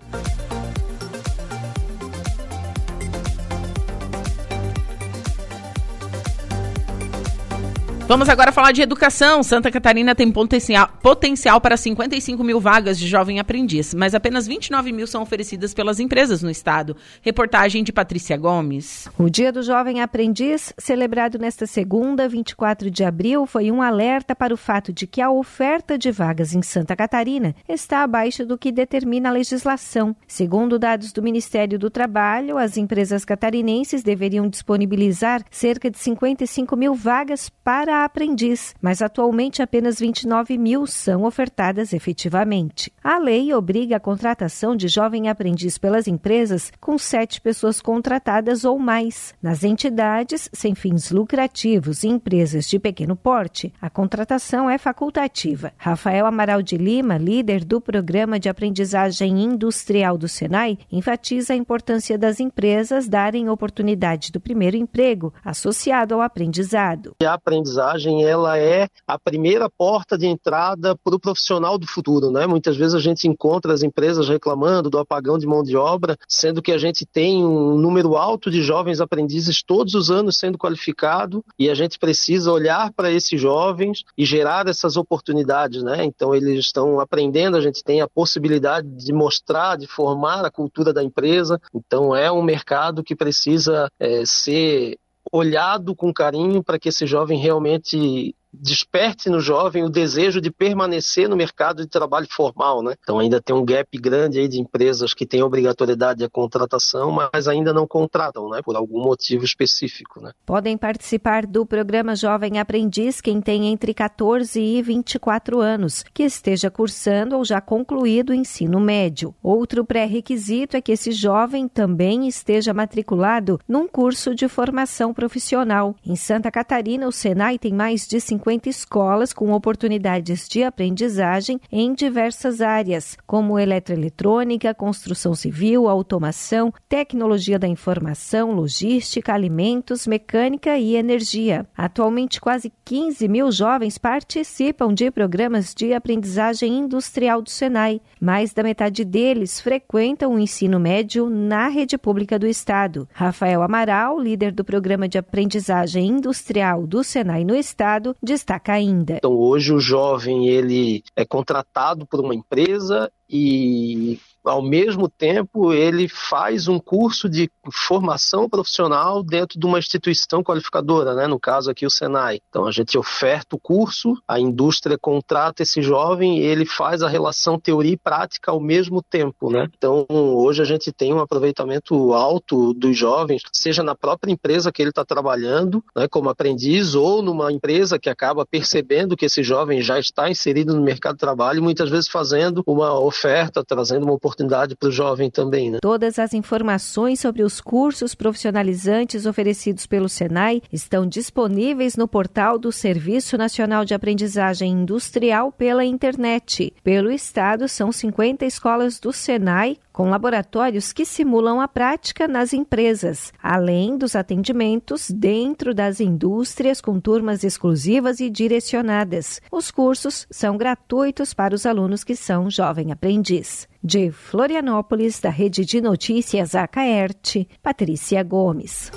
Vamos agora falar de educação. Santa Catarina tem potencial para cinquenta e cinco mil vagas de jovem aprendiz, mas apenas vinte e nove mil são oferecidas pelas empresas no estado. Reportagem de Patrícia Gomes. O Dia do Jovem Aprendiz, celebrado nesta segunda, vinte e quatro de abril, foi um alerta para o fato de que a oferta de vagas em Santa Catarina está abaixo do que determina a legislação. Segundo dados do Ministério do Trabalho, as empresas catarinenses deveriam disponibilizar cerca de cinquenta e cinco mil vagas para a aprendiz, mas atualmente apenas vinte e nove mil são ofertadas efetivamente. A lei obriga a contratação de jovem aprendiz pelas empresas com sete pessoas contratadas ou mais. Nas entidades sem fins lucrativos e empresas de pequeno porte, a contratação é facultativa. Rafael Amaral de Lima, líder do Programa de Aprendizagem Industrial do Senai, enfatiza a importância das empresas darem oportunidade do primeiro emprego associado ao aprendizado. A aprendizagem ela é a primeira porta de entrada para o profissional do futuro, né? Muitas vezes a gente encontra as empresas reclamando do apagão de mão de obra, sendo que a gente tem um número alto de jovens aprendizes todos os anos sendo qualificado, e a gente precisa olhar para esses jovens e gerar essas oportunidades, né? Então eles estão aprendendo, a gente tem a possibilidade de mostrar, de formar a cultura da empresa. Então é um mercado que precisa é, ser olhado com carinho para que esse jovem realmente desperte no jovem o desejo de permanecer no mercado de trabalho formal, né? Então ainda tem um gap grande aí de empresas que têm obrigatoriedade de contratação, mas ainda não contratam, né? Por algum motivo específico, né? Podem participar do programa Jovem Aprendiz quem tem entre catorze e vinte e quatro anos, que esteja cursando ou já concluído o ensino médio. Outro pré-requisito é que esse jovem também esteja matriculado num curso de formação profissional. Em Santa Catarina, o Senai tem mais de cinquenta escolas com oportunidades de aprendizagem em diversas áreas, como eletroeletrônica, construção civil, automação, tecnologia da informação, logística, alimentos, mecânica e energia. Atualmente, quase quinze mil jovens participam de programas de aprendizagem industrial do Senai. Mais da metade deles frequentam o ensino médio na rede pública do estado. Rafael Amaral, líder do Programa de Aprendizagem Industrial do Senai no estado, destaca ainda. Então hoje o jovem ele é contratado por uma empresa e ao mesmo tempo ele faz um curso de formação profissional dentro de uma instituição qualificadora, né? No caso aqui o Senai. Então a gente oferta o curso, a indústria contrata esse jovem e ele faz a relação teoria e prática ao mesmo tempo, né? Então hoje a gente tem um aproveitamento alto dos jovens, seja na própria empresa que ele está trabalhando, né, como aprendiz, ou numa empresa que acaba percebendo que esse jovem já está inserido no mercado de trabalho, muitas vezes fazendo uma oferta, trazendo uma oportunidade oportunidade para o jovem também, né? Todas as informações sobre os cursos profissionalizantes oferecidos pelo Senai estão disponíveis no portal do Serviço Nacional de Aprendizagem Industrial pela internet. Pelo estado, são cinquenta escolas do Senai, com laboratórios que simulam a prática nas empresas, além dos atendimentos dentro das indústrias com turmas exclusivas e direcionadas. Os cursos são gratuitos para os alunos que são jovem aprendiz. De Florianópolis, da Rede de Notícias Acaerte, Patrícia Gomes.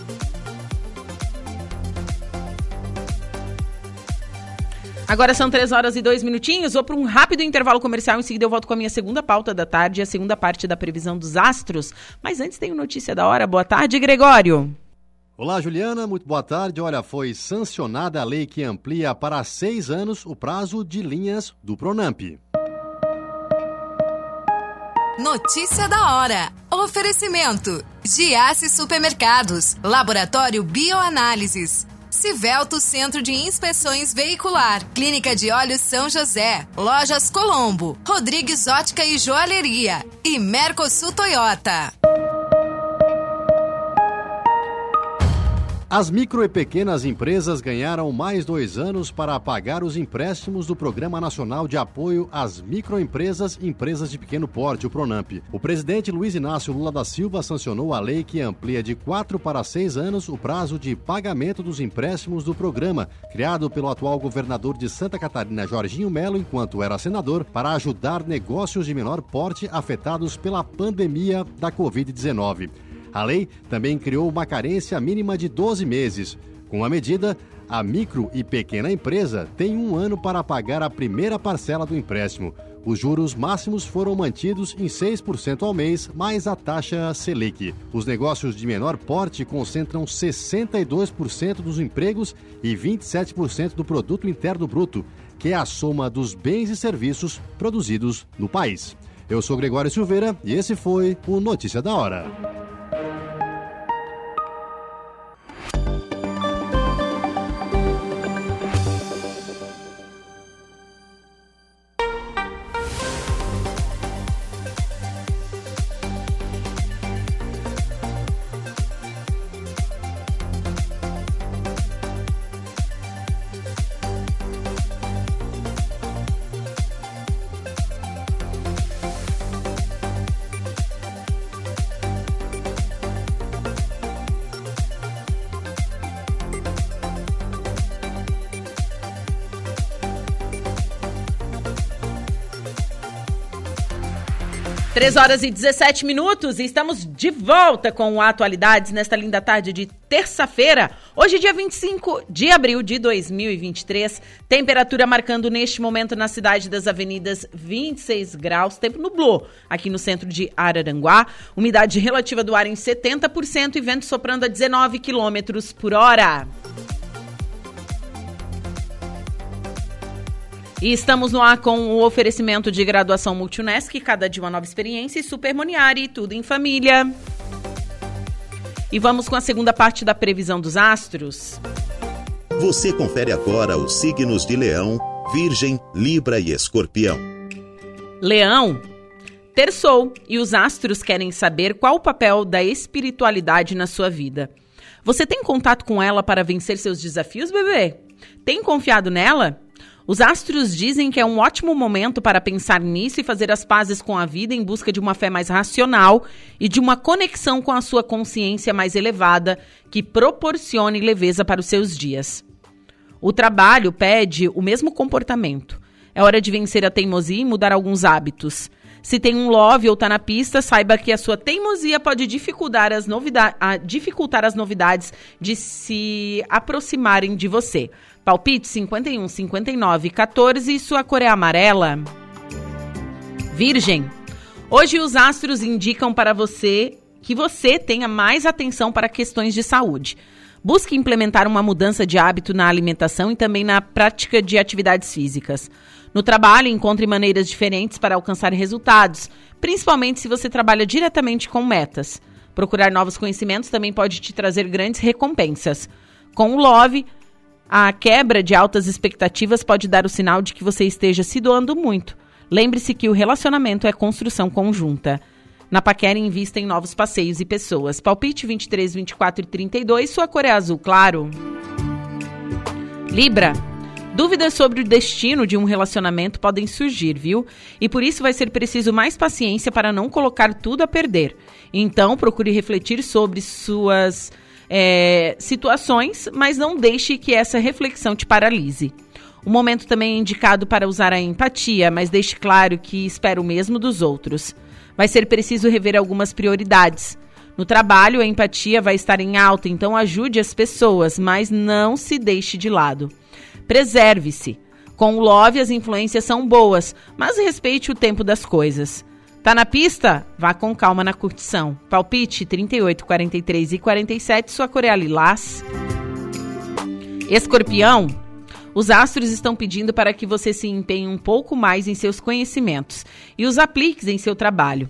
Agora são três horas e dois minutinhos, vou para um rápido intervalo comercial, em seguida eu volto com a minha segunda pauta da tarde, a segunda parte da previsão dos astros. Mas antes tem o Notícia da Hora. Boa tarde, Gregório. Olá, Juliana, muito boa tarde. Olha, foi sancionada a lei que amplia para seis anos o prazo de linhas do Pronampe. Notícia da Hora. Oferecimento: Giassi Supermercados, Laboratório Bioanálises, Civelto Centro de Inspeções Veicular, Clínica de Olhos São José, Lojas Colombo, Rodrigues Ótica e Joalheria e Mercosul Toyota. As micro e pequenas empresas ganharam mais dois anos para pagar os empréstimos do Programa Nacional de Apoio às Microempresas e Empresas de Pequeno Porte, o Pronampe. O presidente Luiz Inácio Lula da Silva sancionou a lei que amplia de quatro para seis anos o prazo de pagamento dos empréstimos do programa, criado pelo atual governador de Santa Catarina, Jorginho Mello, enquanto era senador, para ajudar negócios de menor porte afetados pela pandemia da covid dezenove. A lei também criou uma carência mínima de doze meses. Com a medida, A micro e pequena empresa tem um ano para pagar a primeira parcela do empréstimo. Os juros máximos foram mantidos em seis por cento ao mês, mais a taxa Selic. Os negócios de menor porte concentram sessenta e dois por cento dos empregos e vinte e sete por cento do produto interno bruto, que é a soma dos bens e serviços produzidos no país. Eu sou Gregório Silveira e esse foi o Notícia da Hora. três horas e dezessete minutos e estamos de volta com o Atualidades nesta linda tarde de terça-feira. Hoje, dia vinte e cinco de abril de dois mil e vinte e três, temperatura marcando neste momento na cidade das avenidas vinte e seis graus, tempo nublou aqui no centro de Araranguá, umidade relativa do ar em setenta por cento e vento soprando a dezenove quilômetros por hora. E estamos no ar com o oferecimento de graduação Multunesc, cada dia uma nova experiência, e Super Moniari, tudo em família. E vamos com a segunda parte da previsão dos astros. Você confere agora os signos de Leão, Virgem, Libra e Escorpião. Leão, terçou, e os astros querem saber qual o papel da espiritualidade na sua vida. Você tem contato com ela para vencer seus desafios, bebê? Tem confiado nela? Os astros dizem que é um ótimo momento para pensar nisso e fazer as pazes com a vida em busca de uma fé mais racional e de uma conexão com a sua consciência mais elevada que proporcione leveza para os seus dias. O trabalho pede o mesmo comportamento. É hora de vencer a teimosia e mudar alguns hábitos. Se tem um love ou está na pista, saiba que a sua teimosia pode dificultar as, novida- a dificultar as novidades de se aproximarem de você. Palpite cinquenta e um, cinquenta e nove, quatorze e sua cor é amarela. Virgem, hoje os astros indicam para você que você tenha mais atenção para questões de saúde. Busque implementar uma mudança de hábito na alimentação e também na prática de atividades físicas. No trabalho, encontre maneiras diferentes para alcançar resultados, principalmente se você trabalha diretamente com metas. Procurar novos conhecimentos também pode te trazer grandes recompensas. Com o love, a quebra de altas expectativas pode dar o sinal de que você esteja se doando muito. Lembre-se que o relacionamento é construção conjunta. Na paquera, invista em novos passeios e pessoas. Palpite vinte e três, vinte e quatro e trinta e dois, sua cor é azul claro. Libra, dúvidas sobre o destino de um relacionamento podem surgir, viu? E por isso vai ser preciso mais paciência para não colocar tudo a perder. Então, procure refletir sobre suas... É, situações, mas não deixe que essa reflexão te paralise. O momento também é indicado para usar a empatia, mas deixe claro que espera o mesmo dos outros. Vai ser preciso rever algumas prioridades. No trabalho, a empatia vai estar em alta, então ajude as pessoas, mas não se deixe de lado. Preserve-se. Com o love, as influências são boas, mas respeite o tempo das coisas. Tá na pista? Vá com calma na curtição. Palpite trinta e oito, quarenta e três e quarenta e sete, sua cor é lilás. Escorpião, os astros estão pedindo para que você se empenhe um pouco mais em seus conhecimentos e os aplique em seu trabalho.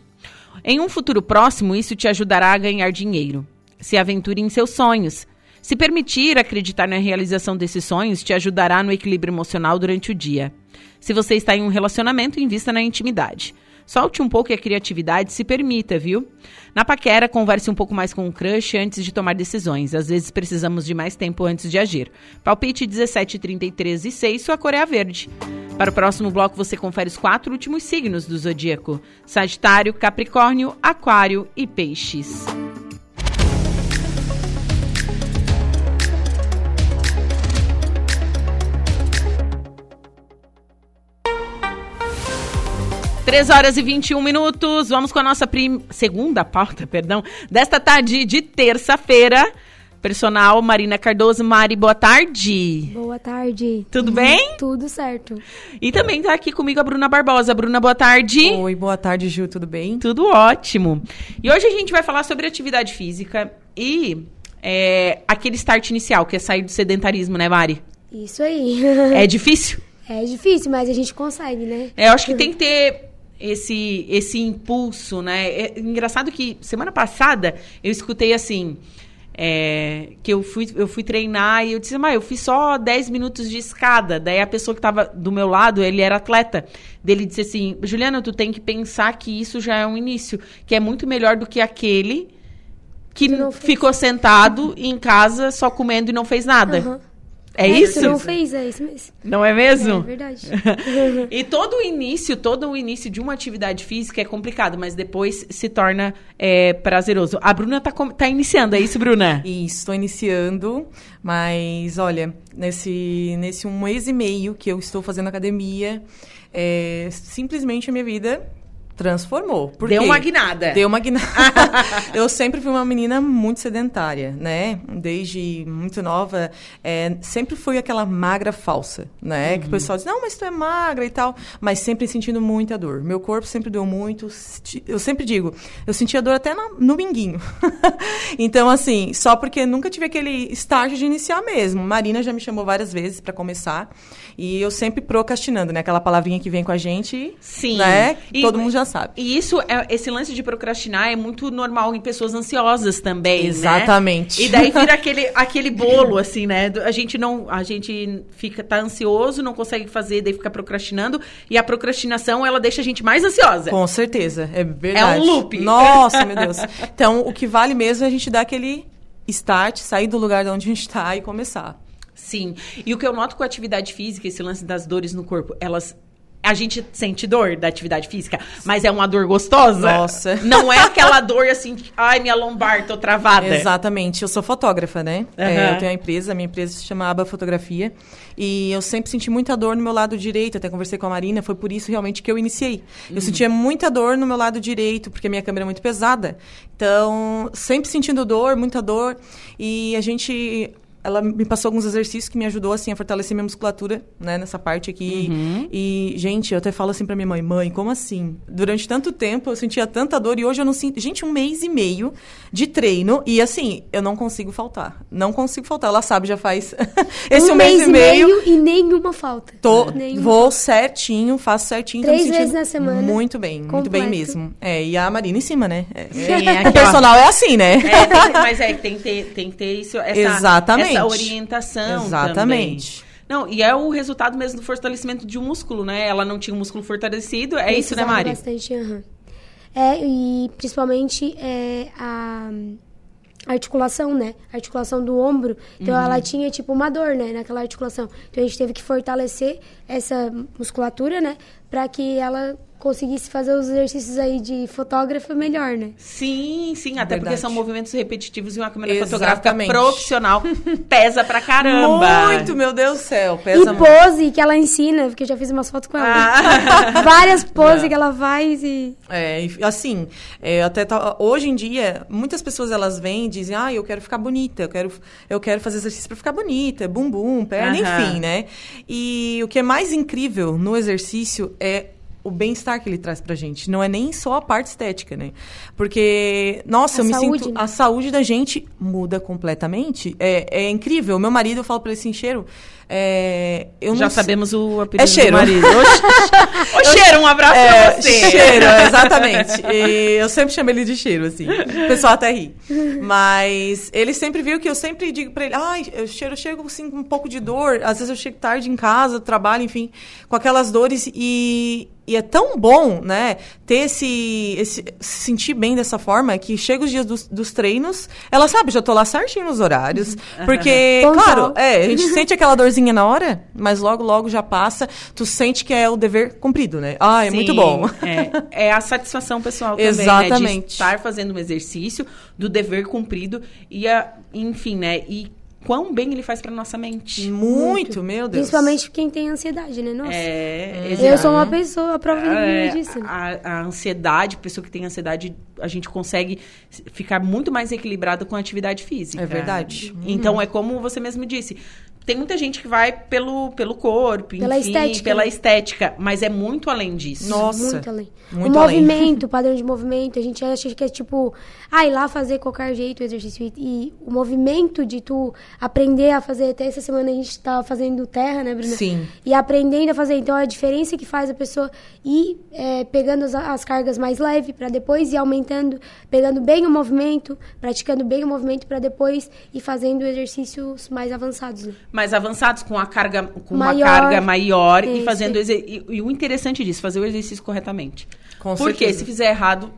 Em um futuro próximo, isso te ajudará a ganhar dinheiro. Se aventure em seus sonhos. Se permitir acreditar na realização desses sonhos te ajudará no equilíbrio emocional durante o dia. Se você está em um relacionamento, invista na intimidade. Solte um pouco e a criatividade se permita, viu? Na paquera, converse um pouco mais com o crush antes de tomar decisões. Às vezes precisamos de mais tempo antes de agir. Palpite dezessete, trinta e três e seis, sua cor é a verde. Para o próximo bloco, você confere os quatro últimos signos do zodíaco: Sagitário, Capricórnio, Aquário e Peixes. três horas e vinte e um minutos, vamos com a nossa prim... segunda pauta, perdão, desta tarde de terça-feira, Personal Marina Cardoso. Mari, boa tarde. Boa tarde. Tudo bem? Tudo certo. E também está aqui comigo a Bruna Barbosa. Bruna, boa tarde. Oi, boa tarde, Ju. Tudo bem? Tudo ótimo. E hoje a gente vai falar sobre atividade física e é, aquele start inicial, que é sair do sedentarismo, né, Mari? Isso aí. É difícil? É difícil, mas a gente consegue, né? É, eu acho que tem que ter esse, esse impulso, né? É engraçado que semana passada eu escutei assim, é, que eu fui, eu fui treinar e eu disse, mas eu fiz só dez minutos de escada. Daí a pessoa que estava do meu lado, ele era atleta. Dele disse assim, Juliana, tu tem que pensar que isso já é um início, que é muito melhor do que aquele que ficou sentado em casa só comendo e não fez nada. Uhum. É, é isso? Não fez, é isso mesmo. Não é mesmo? É, é verdade. E todo o início, todo o início de uma atividade física é complicado, mas depois se torna é, prazeroso. A Bruna tá, tá iniciando, é isso, Bruna? Isso, estou iniciando, mas olha, nesse, nesse um mês e meio que eu estou fazendo academia, é, simplesmente a minha vida transformou. Por Deu quê? uma guinada. Deu uma guinada. Eu sempre fui uma menina muito sedentária, né? Desde muito nova, é, sempre fui aquela magra falsa, né? Uhum. Que o pessoal diz, não, mas tu é magra e tal. Mas sempre sentindo muita dor. Meu corpo sempre doeu muito. Eu sempre digo, eu sentia dor até no, no minguinho. Então, assim, só porque nunca tive aquele estágio de iniciar mesmo. Marina já me chamou várias vezes para começar. E eu sempre procrastinando, né? Aquela palavrinha que vem com a gente. Sim. Né? E todo mundo já sabe. E isso, esse lance de procrastinar é muito normal em pessoas ansiosas também, exatamente, né? E daí vira aquele, aquele bolo, assim, né? A gente não, a gente fica, tá ansioso, não consegue fazer, daí fica procrastinando, e a procrastinação, ela deixa a gente mais ansiosa. Com certeza, é verdade. É um loop. Nossa, meu Deus. Então, o que vale mesmo é a gente dar aquele start, sair do lugar de onde a gente tá e começar. Sim. E o que eu noto com a atividade física, esse lance das dores no corpo, elas... A gente sente dor da atividade física, mas é uma dor gostosa. Nossa. Não é aquela dor assim, ai, minha lombar, tô travada. Exatamente. Eu sou fotógrafa, né? Uhum. É, eu tenho uma empresa, a minha empresa se chama Aba Fotografia. E eu sempre senti muita dor no meu lado direito. Até conversei com a Marina, foi por isso realmente que eu iniciei. Uhum. Eu sentia muita dor no meu lado direito, porque a minha câmera é muito pesada. Então, sempre sentindo dor, muita dor. E a gente... Ela me passou alguns exercícios que me ajudou, assim, a fortalecer minha musculatura, né? Nessa parte aqui. Uhum. E, gente, eu até falo assim pra minha mãe, mãe, como assim? Durante tanto tempo, eu sentia tanta dor e hoje eu não sinto... Gente, um mês e meio de treino e, assim, eu não consigo faltar. Não consigo faltar. Ela sabe, já faz esse um, um mês, mês e meio. meio e nenhuma falta. Tô, nenhuma vou falta. certinho, faço certinho. Três vezes na semana. Muito bem, completo. Muito bem mesmo. É, e a Marina em cima, né? É, Sim, é o personal é assim, né? É, tem, mas é, tem que ter, tem que ter isso, essa... Exatamente. Essa Essa orientação. Exatamente. Também. Não, e é o resultado mesmo do fortalecimento de um músculo, né? Ela não tinha um músculo fortalecido, é isso, né, Mari? Bastante, uhum. É, e principalmente é, a articulação, né? A articulação do ombro. Então, uhum. Ela tinha, tipo, uma dor, né? Naquela articulação. Então, a gente teve que fortalecer essa musculatura, né? Pra que ela... conseguisse fazer os exercícios aí de fotógrafo melhor, né? Sim, sim. Até Verdade. Porque são movimentos repetitivos e uma câmera Exatamente. Fotográfica profissional pesa pra caramba. Muito, meu Deus do céu. Pesa e pose muito. Que ela ensina, porque eu já fiz umas fotos com ela. Ah. Várias poses Não. que ela faz e... É, assim, é, até tá, hoje em dia, muitas pessoas elas vêm e dizem, ah, eu quero ficar bonita, eu quero, eu quero fazer exercício pra ficar bonita, bumbum, perna, uh-huh. enfim, né? E o que é mais incrível no exercício é o bem-estar que ele traz pra gente. Não é nem só a parte estética, né? Porque, nossa, a eu saúde, me sinto... Né? A saúde da gente muda completamente. É, é incrível. Meu marido, eu falo pra ele assim, cheiro... É, eu Já não sabemos sei. o apelido é cheiro. do marido. Ô, ô cheiro, um abraço é, pra você. Cheiro, exatamente. E eu sempre chamo ele de cheiro, assim. O pessoal até ri. Mas ele sempre viu que eu sempre digo pra ele, ai, ah, eu chego, chego assim, com um pouco de dor. Às vezes eu chego tarde em casa, trabalho, enfim, com aquelas dores e... E é tão bom, né, ter esse, esse... se sentir bem dessa forma que chega os dias dos, dos treinos, ela sabe, já tô lá certinho nos horários. Uhum. Porque, uhum. claro, é, a gente sente aquela dorzinha na hora, mas logo, logo já passa. Tu sente que é o dever cumprido, né? Ah, é Sim, muito bom. É, é a satisfação pessoal também, Exatamente. Né? De estar fazendo um exercício, do dever cumprido e, a, enfim, né? E quão bem ele faz para nossa mente. Muito, muito, meu Deus. Principalmente quem tem ansiedade, né? Nossa. É, eu sou uma pessoa, a prova é, disso. A, a ansiedade, pessoa que tem ansiedade, a gente consegue ficar muito mais equilibrado com a atividade física. É verdade. Uhum. Então, é como você mesmo disse. Tem muita gente que vai pelo, pelo corpo, pela, enfim, estética, pela estética, mas é muito além disso. Nossa. Muito além. Muito o além. Movimento, o padrão de movimento, a gente acha que é tipo, ah, ir lá fazer qualquer jeito o exercício. E o movimento de tu aprender a fazer, até essa semana a gente tava fazendo terra, né, Bruna? Sim. E aprendendo a fazer. Então, a diferença que faz a pessoa ir é, pegando as, as cargas mais leves para depois ir aumentando, pegando bem o movimento, praticando bem o movimento para depois ir fazendo exercícios mais avançados, né? Mais avançados, com, a carga, com maior, uma carga maior e fazendo... E, e o interessante disso, fazer o exercício corretamente. Com Porque certeza. Se fizer errado...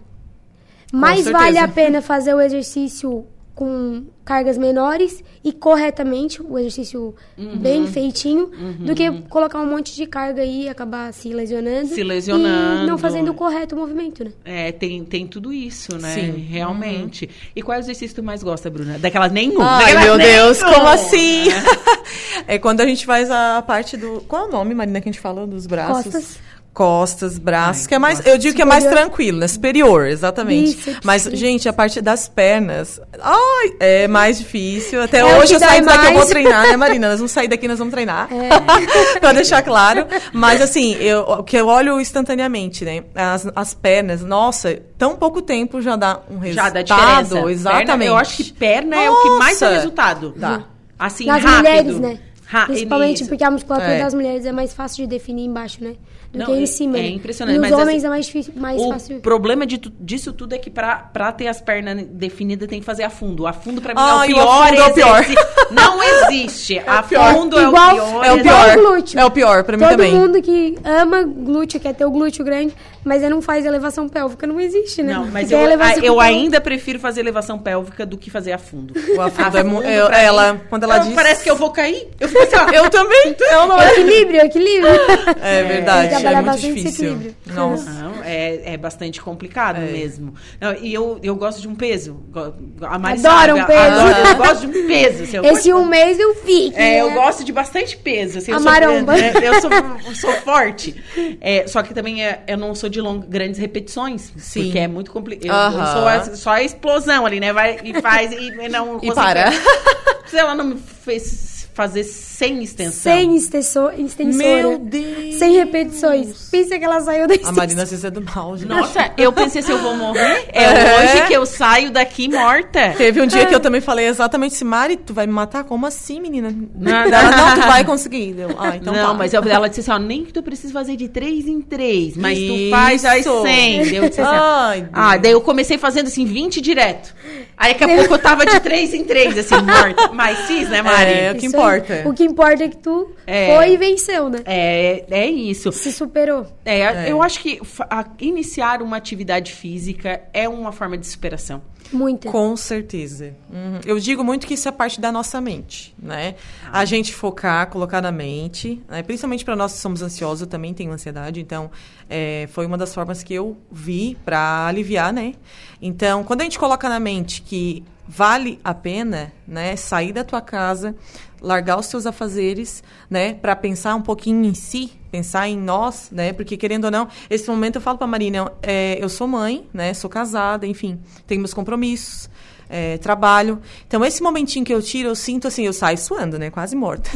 Mais vale a pena fazer o exercício com cargas menores e corretamente, o exercício uhum. bem feitinho, uhum. do que colocar um monte de carga aí e acabar se lesionando. Se lesionando. E não fazendo o correto movimento, né? É, tem, tem tudo isso, né? Sim. Realmente. Uhum. E qual é o exercício que tu mais gosta, Bruna? Daquelas nenhum. Ai, daquelas meu nenhum. Deus, como assim? É. É quando a gente faz a parte do... Qual é o nome, Marina, que a gente fala dos braços? Costas. Costas, braços, Ai, que é mais, eu digo superior. Que é mais tranquilo, né? Superior, exatamente. Isso, mas, gente, a parte das pernas, oh, é mais difícil. Até é hoje eu saio daqui, mais. Eu vou treinar, né, Marina? Nós vamos sair daqui, nós vamos treinar, é. Pra deixar claro. Mas, assim, eu, o que eu olho instantaneamente, né? As, as pernas, nossa, tão pouco tempo já dá um resultado. Já dá diferença. Exatamente. Perna, eu acho que perna nossa. É o que mais dá resultado. Tá. Assim, Nas rápido. Mulheres, né? Ha, principalmente eles, porque a musculatura é. Das mulheres é mais fácil de definir embaixo, né? Do Não, que em cima. É, né? Impressionante. E os mas homens assim, é mais, difícil, mais o fácil. O problema de tu, disso tudo é que pra, pra ter as pernas definidas tem que fazer afundo. Afundo pra mim ah, é o pior. Afundo é o pior. Não existe. É afundo é o pior. É o pior. É o glúteo. É o pior pra mim Todo também. Todo mundo que ama glúteo, quer ter o glúteo grande, mas não faz elevação pélvica, não existe, né? Não, mas eu, a, eu ainda prefiro fazer elevação pélvica do que fazer afundo. O afundo, afundo é... Eu, ela, quando ela então, diz... Parece que eu vou cair. Eu Eu também. Eu não... Equilíbrio, equilíbrio. É verdade, é muito difícil. Nossa. Não, é, é bastante complicado é. Mesmo. Não, e eu, eu gosto de um peso. A Marisa, adoro um peso. Adoro, eu gosto de um peso. Assim, Esse gosto, um mês eu fico. É, né? Eu gosto de bastante peso. Assim, a eu maromba. Sou, eu sou, eu sou forte. É, só que também é, eu não sou de long, grandes repetições. Sim. Porque é muito complicado. Eu, uh-huh. eu sou a, só a explosão ali, né? Vai e faz e não consegue. E para. Se ela não me fez... Fazer sem extensão. Sem extensão. Meu Deus. Sem repetições. Pensa que ela saiu da extensão. A Marina, você é do mal, gente. Nossa, eu pensei se eu vou morrer. É, é hoje que eu saio daqui morta. Teve um dia é. Que eu também falei exatamente assim, Mari, tu vai me matar? Como assim, menina? Não, não, tu vai conseguir. Eu, ah, então não, tá. Mas eu, ela disse assim, ó, nem que tu precisa fazer de três em três, mas Isso. tu faz as cem. Eu disse assim, Ai, ah, daí eu comecei fazendo assim, vinte direto. Aí daqui a pouco eu tava de três em três, assim, morta. Mas cis, né, Mari? É, o que importa. O que importa é que tu é, foi e venceu, né? É, é isso. Se superou. É, é. Eu acho que a, iniciar uma atividade física é uma forma de superação. Muita. Com certeza. Uhum. Eu digo muito que isso é parte da nossa mente, né? Ah. A gente focar, colocar na mente, né? Principalmente para nós que somos ansiosos, eu também tenho ansiedade, então é, foi uma das formas que eu vi para aliviar, né? Então, quando a gente coloca na mente que vale a pena, né, sair da tua casa, largar os seus afazeres, né, para pensar um pouquinho em si, pensar em nós, né, porque querendo ou não, esse momento eu falo para a Marina, é, eu sou mãe, né, sou casada, enfim, tenho meus compromissos, é, trabalho, então esse momentinho que eu tiro, eu sinto assim, eu saio suando, né, quase morta.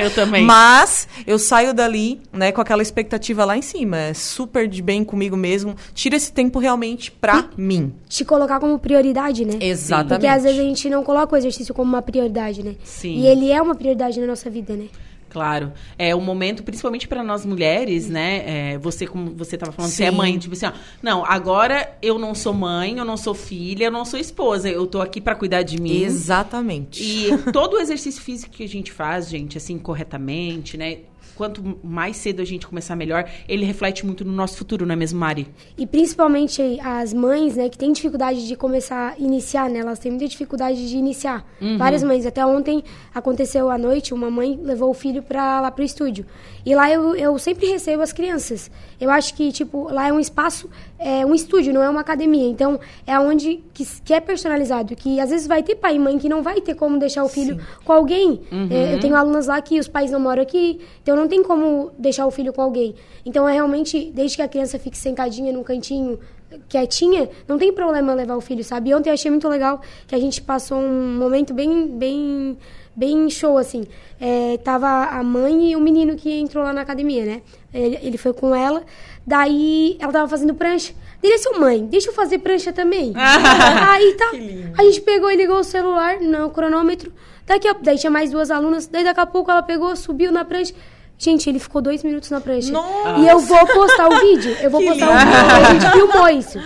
Eu também. Mas eu saio dali, né, com aquela expectativa lá em cima, super de bem comigo mesmo, tiro esse tempo realmente pra e mim. Te colocar como prioridade, né? Exatamente. Porque às vezes a gente não coloca o exercício como uma prioridade, né? Sim. E ele é uma prioridade na nossa vida, né? Claro. É um momento, principalmente para nós mulheres, né? É, você, como você estava falando, Sim. você é mãe. Tipo assim, ó, não, agora eu não sou mãe, eu não sou filha, eu não sou esposa. Eu tô aqui para cuidar de mim. Exatamente. E todo o exercício físico que a gente faz, gente, assim, corretamente, né? Quanto mais cedo a gente começar, melhor. Ele reflete muito no nosso futuro, não é mesmo, Mari? E principalmente as mães, né, que têm dificuldade de começar a iniciar, né? Elas têm muita dificuldade de iniciar. Uhum. Várias mães. Até ontem aconteceu à noite, uma mãe levou o filho pra, lá pro estúdio. E lá eu, eu sempre recebo as crianças. Eu acho que, tipo, lá é um espaço é um estúdio, não é uma academia. Então, é onde que, que é personalizado, que às vezes vai ter pai e mãe que não vai ter como deixar o filho Sim. com alguém. Uhum. É, eu tenho alunas lá que os pais não moram aqui, então não tem como deixar o filho com alguém. Então, é realmente, desde que a criança fique sentadinha num cantinho, quietinha, não tem problema levar o filho, sabe? E ontem eu achei muito legal que a gente passou um momento bem... bem Bem show, assim. É, tava a mãe e o menino que entrou lá na academia, né? Ele, ele foi com ela. Daí, ela tava fazendo prancha. Ele disse, mãe, deixa eu fazer prancha também. Aí, tá. A gente pegou e ligou o celular no cronômetro. Daqui a, daí tinha mais duas alunas. Daí, daqui a pouco, ela pegou, subiu na prancha. Gente, ele ficou dois minutos na prancha. Nossa. E eu vou postar o vídeo. Eu vou que postar lindo. o vídeo. A gente filmou isso.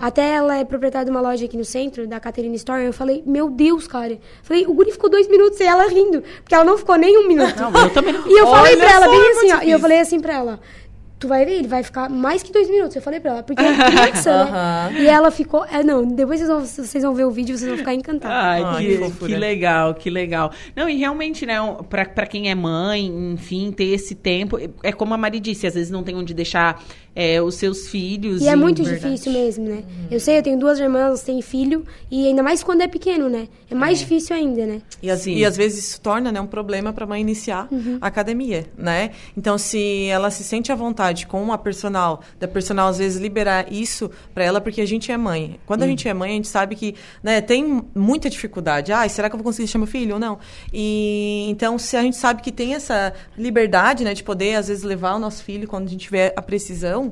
Até ela é proprietária de uma loja aqui no centro, da Caterina Store. Eu falei, meu Deus, cara. Falei, o guri ficou dois minutos e ela rindo. Porque ela não ficou nem um minuto. Não, eu também não. E eu Olha falei pra ela, bem assim, ó. E eu falei assim pra ela, tu vai ver, ele vai ficar mais que dois minutos. Eu falei pra ela, porque é criança, né? Uhum. E ela ficou... É, não, depois vocês vão, vocês vão ver o vídeo e vocês vão ficar encantados. Ai, Ai que, que, que legal, que legal. Não, e realmente, né, pra, pra quem é mãe, enfim, ter esse tempo... É como a Mari disse, às vezes não tem onde deixar é, os seus filhos. E, e é muito verdade. difícil mesmo, né? Hum. Eu sei, eu tenho duas irmãs, tenho filho, e ainda mais quando é pequeno, né? É mais é. difícil ainda, né? E, assim, e às vezes isso torna, né, um problema pra mãe iniciar uhum. a academia, né? Então, se ela se sente à vontade com a personal, da personal às vezes liberar isso pra ela, porque a gente é mãe. Quando hum. a gente é mãe, a gente sabe que, né, tem muita dificuldade. Ah, será que eu vou conseguir chamar filho ou não? E então, se a gente sabe que tem essa liberdade, né, de poder às vezes levar o nosso filho quando a gente tiver a precisão,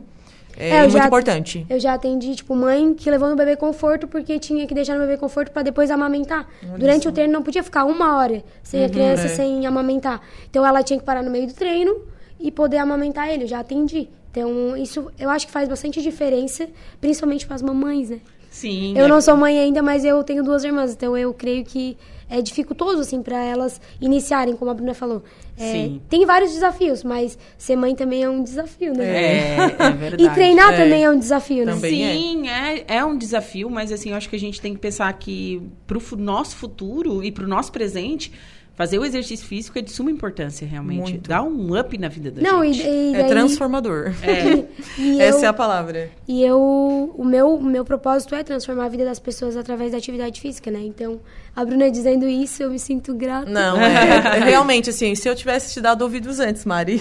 é, é muito já, importante. Eu já atendi, tipo, mãe que levou no bebê conforto porque tinha que deixar no bebê conforto pra depois amamentar. Olha Durante só. o treino não podia ficar uma hora sem uhum, a criança, é. sem amamentar. Então, ela tinha que parar no meio do treino e poder amamentar ele. Eu já atendi. Então, isso eu acho que faz bastante diferença, principalmente para as mamães, né? Sim. Eu é... não sou mãe ainda, mas eu tenho duas irmãs, então eu creio que é dificultoso, assim, para elas iniciarem, como a Bruna falou. É, Sim. Tem vários desafios, mas ser mãe também é um desafio, né? É, é verdade. E treinar é. também é um desafio, né? Também Sim, é. É, é um desafio, mas, assim, eu acho que a gente tem que pensar que pro nosso futuro e pro nosso presente... Fazer o exercício físico é de suma importância, realmente. Muito. Dá um up na vida da Não, gente. E, e, é daí... transformador. É. E, e Essa eu, é a palavra. E eu... O meu, o meu propósito é transformar a vida das pessoas através da atividade física, né? Então, a Bruna dizendo isso, eu me sinto grata. Não, é, é, realmente, assim, se eu tivesse te dado ouvidos antes, Mari.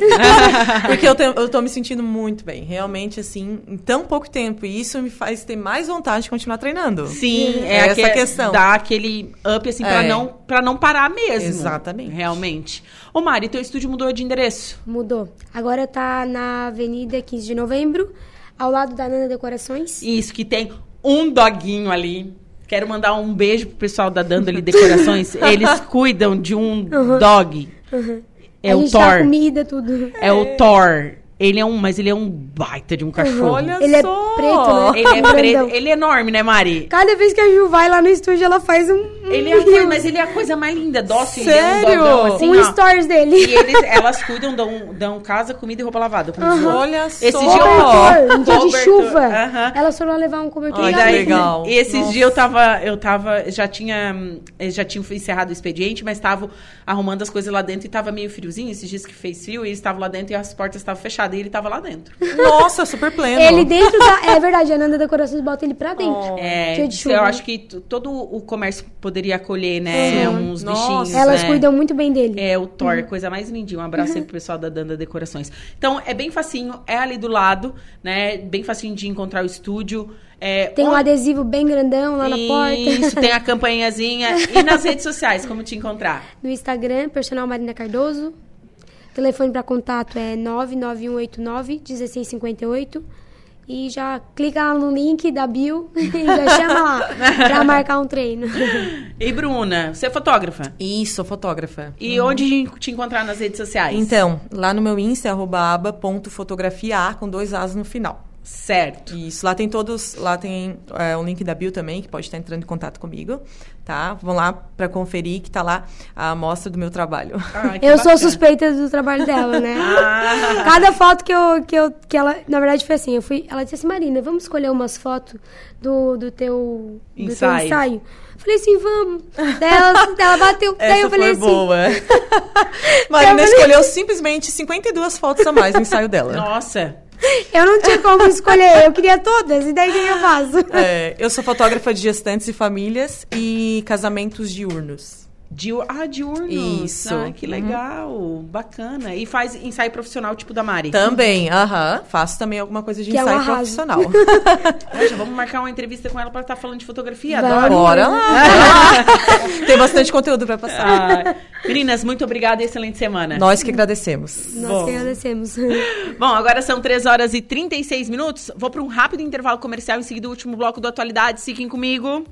Porque eu, te, eu tô me sentindo muito bem. Realmente, assim, em tão pouco tempo. E isso me faz ter mais vontade de continuar treinando. Sim, é, é essa a questão. Dá aquele up, assim, é. pra, não, pra não parar mesmo. Exato. Exatamente. Realmente. Ô Mari, teu estúdio mudou de endereço? Mudou. Agora tá na Avenida quinze de novembro, ao lado da Danda Decorações. Isso, que tem um doguinho ali. Quero mandar um beijo pro pessoal da Danda Decorações. Eles cuidam de um uhum. dog. Uhum. É o Thor. Dá comida, tudo. É, é o Thor. Ele é um, mas ele é um baita de um cachorro. Olha ele só! Ele é preto, né? Ele é preto. Ele é enorme, né, Mari? Cada vez que a Ju vai lá no estúdio, ela faz um... Ele é a coisa, mas ele é a coisa mais linda, dócil. Sério? Ele é um dogão, assim, um ó. Stories dele. E eles, elas cuidam, dão, dão casa, comida e roupa lavada. Uhum. Olha só! Esse dia, ó, um dia de chuva. Uhum. Elas foram levar um cobertor. Olha, daí, legal. E esses Nossa. dias eu tava, eu tava, já tinha, já tinha encerrado o expediente, mas tava arrumando as coisas lá dentro e tava meio friozinho, esses dias que fez frio, e eles estavam lá dentro e as portas estavam fechadas. E ele tava lá dentro. Nossa, super pleno. Ele dentro da... É verdade, a Nanda Decorações bota ele pra dentro. Oh. É, de chuva, eu né? acho que t- todo o comércio poderia acolher, né? Uhum. Uns Nossa. bichinhos, Elas né? cuidam muito bem dele. É, o Thor, uhum. coisa mais lindinha. Um abraço uhum. aí pro pessoal da Danda Decorações. Então, é bem facinho, é ali do lado, né? Bem facinho de encontrar o estúdio. É, tem um onde... adesivo bem grandão lá Isso, na porta. Isso, tem a campainhazinha. E nas redes sociais, como te encontrar? No Instagram, personal Marina Cardoso. Telefone para contato é nove nove um oito nove um seis cinco oito. E já clica lá no link da bio e já chama lá pra marcar um treino. E Bruna, você é fotógrafa? Isso, sou fotógrafa. E uhum. onde te encontrar nas redes sociais? Então, lá no meu Insta, arroba aba.fotografia com dois As no final. Certo. Isso, lá tem todos, lá tem é, o link da bio também, que pode estar entrando em contato comigo, tá? Vão lá para conferir que tá lá a amostra do meu trabalho. Ah, eu bacana. sou suspeita do trabalho dela, né? Ah. Cada foto que eu, que eu, que ela, na verdade foi assim, eu fui, ela disse assim, Marina, vamos escolher umas fotos do, do, teu, do ensaio. teu ensaio? Falei assim, vamos. Daí ela, ela bateu. Essa daí eu falei foi assim. Boa. Marina falei... escolheu simplesmente cinquenta e duas fotos a mais no ensaio dela. Nossa. Eu não tinha como escolher, eu queria todas, e daí o que eu faço? É, eu sou fotógrafa de gestantes e famílias e casamentos diurnos. Diur... Ah, diurnos. Isso. Ah, que legal, uhum. Bacana. E faz ensaio profissional tipo da Mari? Também, aham. Uhum. Faço também alguma coisa de que ensaio profissional. Poxa, vamos marcar uma entrevista com ela para estar tá falando de fotografia. Vai. Adoro. Bora lá. Bora lá. Tem bastante conteúdo para passar. Ah. Meninas, muito obrigada e excelente semana. Nós que agradecemos. Nós Bom. que agradecemos. Bom, agora são três horas e trinta e seis minutos. Vou para um rápido intervalo comercial, em seguida o último bloco do Atualidades. Fiquem comigo.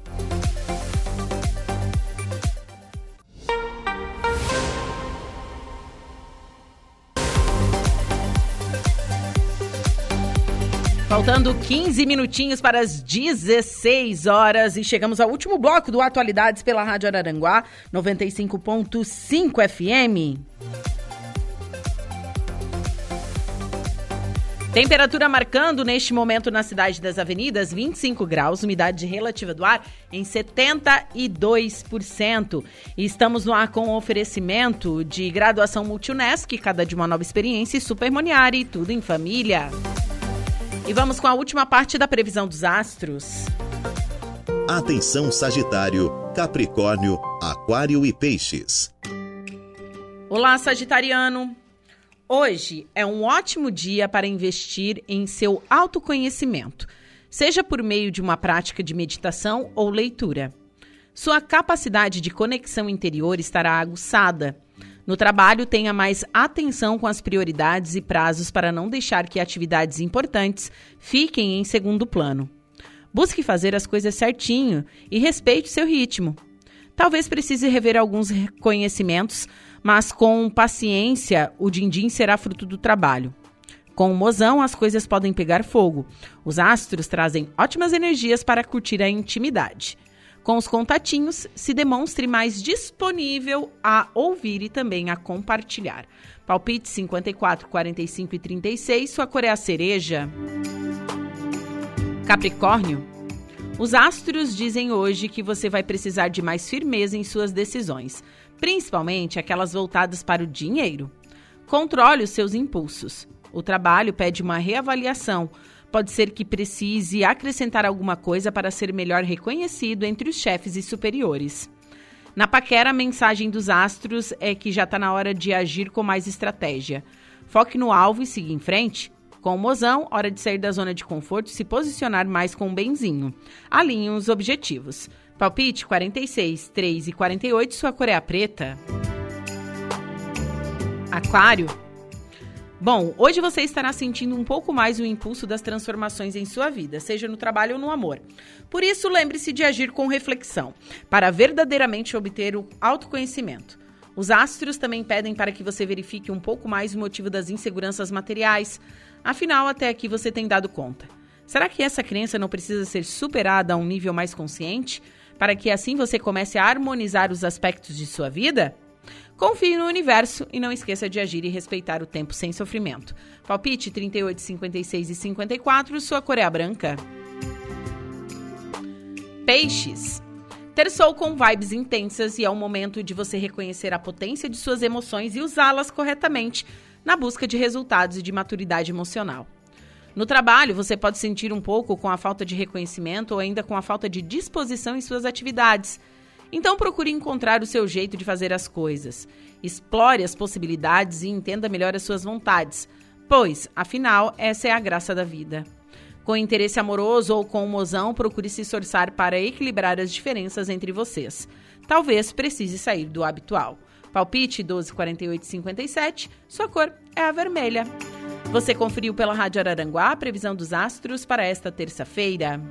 Faltando quinze minutinhos para as dezesseis horas e chegamos ao último bloco do Atualidades pela Rádio Araranguá, noventa e cinco ponto cinco F M. Temperatura marcando neste momento na cidade das avenidas vinte e cinco graus, umidade relativa do ar em setenta e dois por cento. E estamos no ar com oferecimento de graduação Multunesc, cada de uma nova experiência, e Supermoniari, tudo em família. E vamos com a última parte da previsão dos astros. Atenção, Sagitário, Capricórnio, Aquário e Peixes. Olá, sagitariano. Hoje é um ótimo dia para investir em seu autoconhecimento, seja por meio de uma prática de meditação ou leitura. Sua capacidade de conexão interior estará aguçada. No trabalho, tenha mais atenção com as prioridades e prazos para não deixar que atividades importantes fiquem em segundo plano. Busque fazer as coisas certinho e respeite seu ritmo. Talvez precise rever alguns reconhecimentos, mas com paciência o din-din será fruto do trabalho. Com o mozão, as coisas podem pegar fogo. Os astros trazem ótimas energias para curtir a intimidade. Com os contatinhos, se demonstre mais disponível a ouvir e também a compartilhar. Palpite cinquenta e quatro, quarenta e cinco e trinta e seis, sua cor é a cereja. Capricórnio, os astros dizem hoje que você vai precisar de mais firmeza em suas decisões, principalmente aquelas voltadas para o dinheiro. Controle os seus impulsos. O trabalho pede uma reavaliação. Pode ser que precise acrescentar alguma coisa para ser melhor reconhecido entre os chefes e superiores. Na paquera, a mensagem dos astros é que já está na hora de agir com mais estratégia. Foque no alvo e siga em frente. Com o mozão, hora de sair da zona de conforto e se posicionar mais com o benzinho. Alinhe os objetivos. Palpite quarenta e seis, três e quarenta e oito, sua cor é a preta. Aquário. Bom, hoje você estará sentindo um pouco mais o impulso das transformações em sua vida, seja no trabalho ou no amor. Por isso, lembre-se de agir com reflexão, para verdadeiramente obter o autoconhecimento. Os astros também pedem para que você verifique um pouco mais o motivo das inseguranças materiais. Afinal, até aqui você tem dado conta. Será que essa crença não precisa ser superada a um nível mais consciente, para que assim você comece a harmonizar os aspectos de sua vida? Confie no universo e não esqueça de agir e respeitar o tempo sem sofrimento. Palpite trinta e oito, cinquenta e seis e cinquenta e quatro, sua cor é a branca. Peixes. Terçou com vibes intensas e é o momento de você reconhecer a potência de suas emoções e usá-las corretamente na busca de resultados e de maturidade emocional. No trabalho, você pode sentir um pouco com a falta de reconhecimento ou ainda com a falta de disposição em suas atividades. Então procure encontrar o seu jeito de fazer as coisas. Explore as possibilidades e entenda melhor as suas vontades, pois, afinal, essa é a graça da vida. Com interesse amoroso ou com mozão, procure se esforçar para equilibrar as diferenças entre vocês. Talvez precise sair do habitual. Palpite doze, quarenta e oito e cinquenta e sete, sua cor é a vermelha. Você conferiu pela Rádio Araranguá a previsão dos astros para esta terça-feira.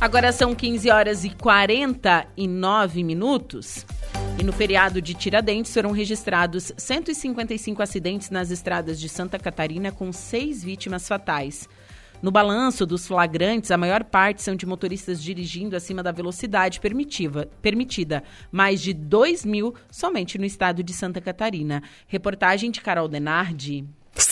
Agora são quinze horas e quarenta e nove minutos e no feriado de Tiradentes foram registrados cento e cinquenta e cinco acidentes nas estradas de Santa Catarina com seis vítimas fatais. No balanço dos flagrantes, a maior parte são de motoristas dirigindo acima da velocidade permitida, mais de dois mil somente no estado de Santa Catarina. Reportagem de Carol Denardi.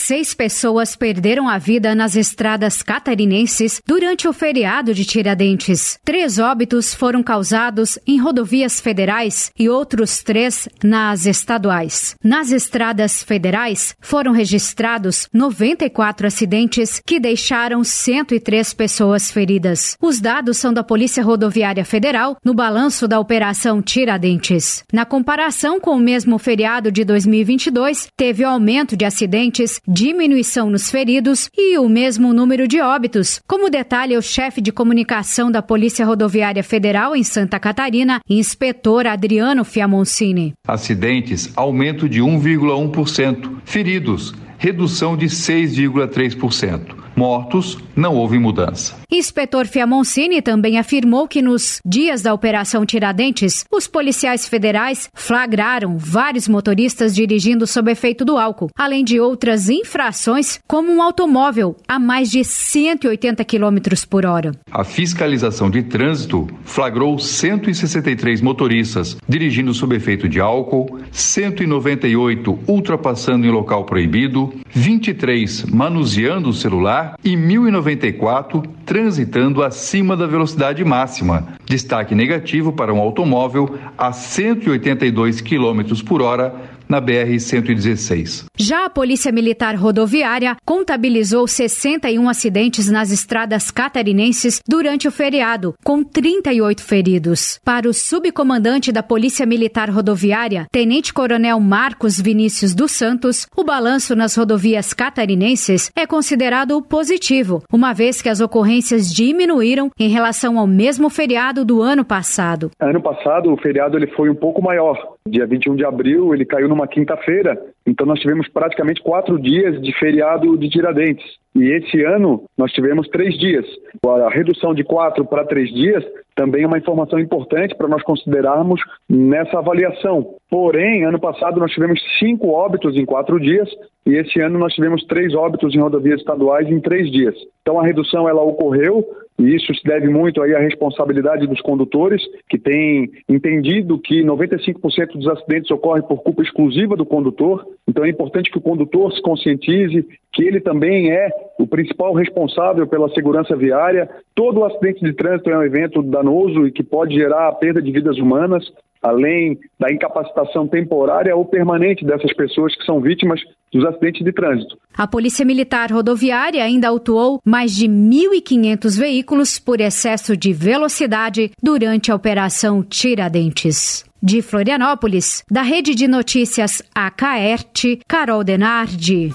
Seis pessoas perderam a vida nas estradas catarinenses durante o feriado de Tiradentes. Três óbitos foram causados em rodovias federais e outros três nas estaduais. Nas estradas federais, foram registrados noventa e quatro acidentes que deixaram cento e três pessoas feridas. Os dados são da Polícia Rodoviária Federal no balanço da Operação Tiradentes. Na comparação com o mesmo feriado de dois mil e vinte e dois, teve aumento de acidentes, diminuição nos feridos e o mesmo número de óbitos, como detalha o chefe de comunicação da Polícia Rodoviária Federal em Santa Catarina, inspetor Adriano Fiamoncini. Acidentes, aumento de um vírgula um por cento. Feridos, redução de seis vírgula três por cento. Mortos, não houve mudança. Inspetor Fiamoncini também afirmou que nos dias da Operação Tiradentes, os policiais federais flagraram vários motoristas dirigindo sob efeito do álcool, além de outras infrações, como um automóvel a mais de cento e oitenta quilômetros por hora. A fiscalização de trânsito flagrou cento e sessenta e três motoristas dirigindo sob efeito de álcool, cento e noventa e oito ultrapassando em local proibido, vinte e três manuseando o celular, e mil e noventa e quatro transitando acima da velocidade máxima. Destaque negativo para um automóvel a cento e oitenta e dois quilômetros por hora na B R cento e dezesseis. Já a Polícia Militar Rodoviária contabilizou sessenta e um acidentes nas estradas catarinenses durante o feriado, com trinta e oito feridos. Para o subcomandante da Polícia Militar Rodoviária, Tenente Coronel Marcos Vinícius dos Santos, o balanço nas rodovias catarinenses é considerado positivo, uma vez que as ocorrências diminuíram em relação ao mesmo feriado do ano passado. Ano passado, o feriado ele foi um pouco maior. Dia vinte e um de abril, ele caiu numa quinta-feira, então nós tivemos praticamente quatro dias de feriado de Tiradentes. E esse ano nós tivemos três dias. A redução de quatro para três dias também é uma informação importante para nós considerarmos nessa avaliação. Porém, ano passado nós tivemos cinco óbitos em quatro dias e esse ano nós tivemos três óbitos em rodovias estaduais em três dias. Então a redução ela ocorreu. E isso se deve muito aí à responsabilidade dos condutores, que têm entendido que noventa e cinco por cento dos acidentes ocorrem por culpa exclusiva do condutor. Então é importante que o condutor se conscientize que ele também é o principal responsável pela segurança viária. Todo acidente de trânsito é um evento danoso e que pode gerar a perda de vidas humanas, além da incapacitação temporária ou permanente dessas pessoas que são vítimas dos acidentes de trânsito. A Polícia Militar Rodoviária ainda autuou mais de mil e quinhentos veículos por excesso de velocidade durante a Operação Tiradentes. De Florianópolis, da Rede de Notícias A C A E R T, Carol Denardi.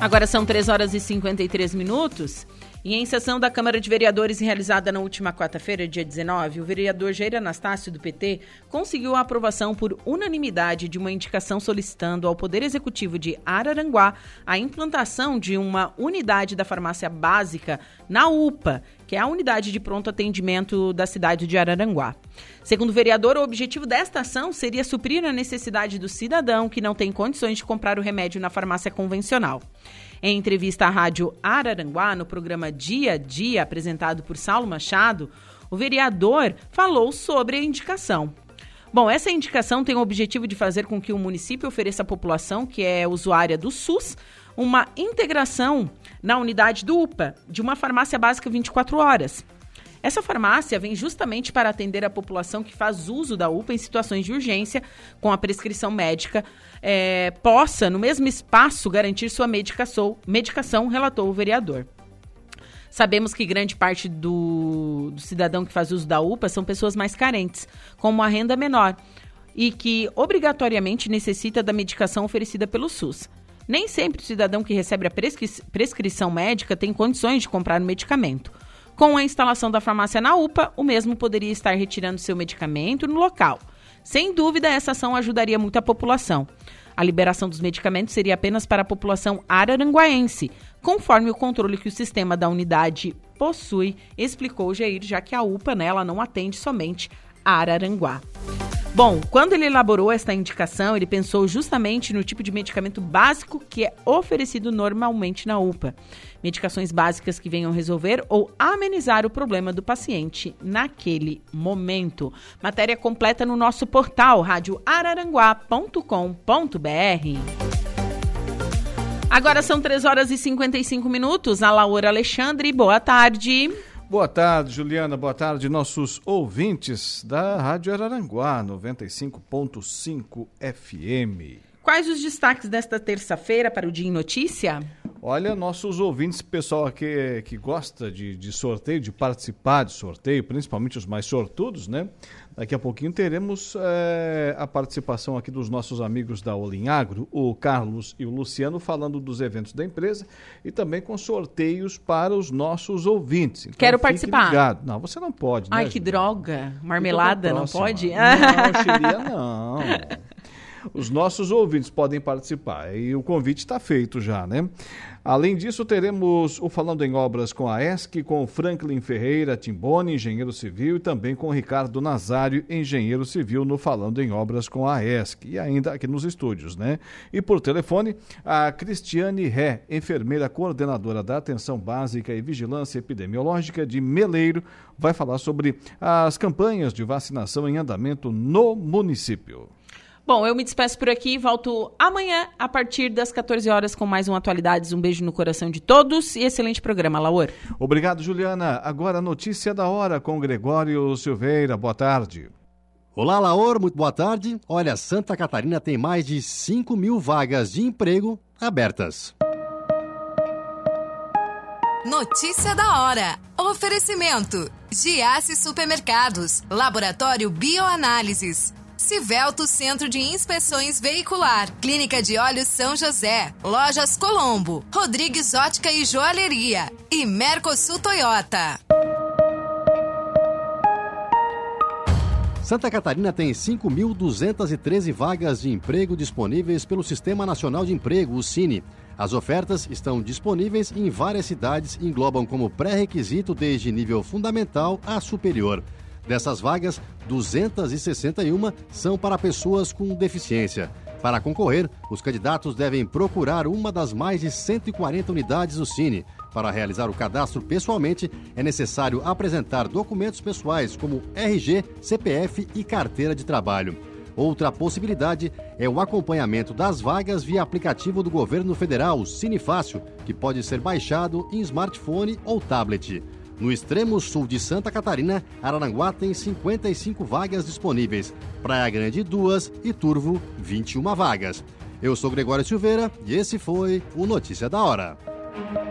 Agora são três horas e cinquenta e três minutos e em sessão da Câmara de Vereadores realizada na última quarta-feira, dia dezenove, o vereador Jair Anastácio, do P T, conseguiu a aprovação por unanimidade de uma indicação solicitando ao Poder Executivo de Araranguá a implantação de uma unidade da farmácia básica na U P A, que é a unidade de pronto atendimento da cidade de Araranguá. Segundo o vereador, o objetivo desta ação seria suprir a necessidade do cidadão que não tem condições de comprar o remédio na farmácia convencional. Em entrevista à Rádio Araranguá, no programa Dia a Dia, apresentado por Saulo Machado, o vereador falou sobre a indicação. Bom, essa indicação tem o objetivo de fazer com que o município ofereça à população que é usuária do SUS uma integração na unidade do U P A, de uma farmácia básica vinte e quatro horas. Essa farmácia vem justamente para atender a população que faz uso da U P A em situações de urgência, com a prescrição médica, é, possa, no mesmo espaço, garantir sua medicação, medicação, relatou o vereador. Sabemos que grande parte do, do cidadão que faz uso da U P A são pessoas mais carentes, com uma renda menor, e que obrigatoriamente necessita da medicação oferecida pelo SUS. Nem sempre o cidadão que recebe a prescri- prescrição médica tem condições de comprar o medicamento. Com a instalação da farmácia na U P A, o mesmo poderia estar retirando seu medicamento no local. Sem dúvida, essa ação ajudaria muito a população. A liberação dos medicamentos seria apenas para a população araranguaense, conforme o controle que o sistema da unidade possui, explicou Jair, já que a U P A, né, ela não atende somente Araranguá. Bom, quando ele elaborou esta indicação, ele pensou justamente no tipo de medicamento básico que é oferecido normalmente na U P A. Medicações básicas que venham resolver ou amenizar o problema do paciente naquele momento. Matéria completa no nosso portal, rádio araranguá ponto com ponto br. Agora são três horas e cinquenta e cinco minutos. A Laura Alexandre, boa tarde. Boa tarde, Juliana. Boa tarde, nossos ouvintes da Rádio Araranguá, noventa e cinco ponto cinco F M. Quais os destaques desta terça-feira para o Dia em Notícia? Olha, nossos ouvintes, pessoal aqui que gosta de, de sorteio, de participar de sorteio, principalmente os mais sortudos, né? Daqui a pouquinho teremos é, a participação aqui dos nossos amigos da Olinagro, o Carlos e o Luciano, falando dos eventos da empresa e também com sorteios para os nossos ouvintes. Então, quero participar. Ligado. Não, você não pode, né? Ai, que Juliana? Droga. Marmelada, não pode? Não, xeria não. Os nossos ouvintes podem participar e o convite está feito já, né? Além disso, teremos o Falando em Obras com a E S C, com o Franklin Ferreira Timboni, engenheiro civil, e também com o Ricardo Nazário, engenheiro civil, no Falando em Obras com a E S C, e ainda aqui nos estúdios, né? E por telefone, a Cristiane Ré, enfermeira coordenadora da Atenção Básica e Vigilância Epidemiológica de Meleiro, vai falar sobre as campanhas de vacinação em andamento no município. Bom, eu me despeço por aqui e volto amanhã a partir das quatorze horas com mais um Atualidades. Um beijo no coração de todos e excelente programa, Laura. Obrigado, Juliana. Agora a notícia da hora com Gregório Silveira. Boa tarde. Olá, Laura. Muito boa tarde. Olha, Santa Catarina tem mais de cinco mil vagas de emprego abertas. Notícia da hora. Oferecimento. Giassi Supermercados. Laboratório Bioanálises. Civelto Centro de Inspeções Veicular, Clínica de Olhos São José, Lojas Colombo, Rodrigues Ótica e Joalheria e Mercosul Toyota. Santa Catarina tem cinco mil duzentas e treze vagas de emprego disponíveis pelo Sistema Nacional de Emprego, o Sine. As ofertas estão disponíveis em várias cidades e englobam como pré-requisito desde nível fundamental a superior. Dessas vagas, duzentas e sessenta e uma são para pessoas com deficiência. Para concorrer, os candidatos devem procurar uma das mais de cento e quarenta unidades do Sine. Para realizar o cadastro pessoalmente, é necessário apresentar documentos pessoais como R G, C P F e carteira de trabalho. Outra possibilidade é o acompanhamento das vagas via aplicativo do governo federal, o Sine Fácil, que pode ser baixado em smartphone ou tablet. No extremo sul de Santa Catarina, Araranguá tem cinquenta e cinco vagas disponíveis, Praia Grande duas e Turvo vinte e uma vagas. Eu sou Gregório Silveira e esse foi o Notícia da Hora.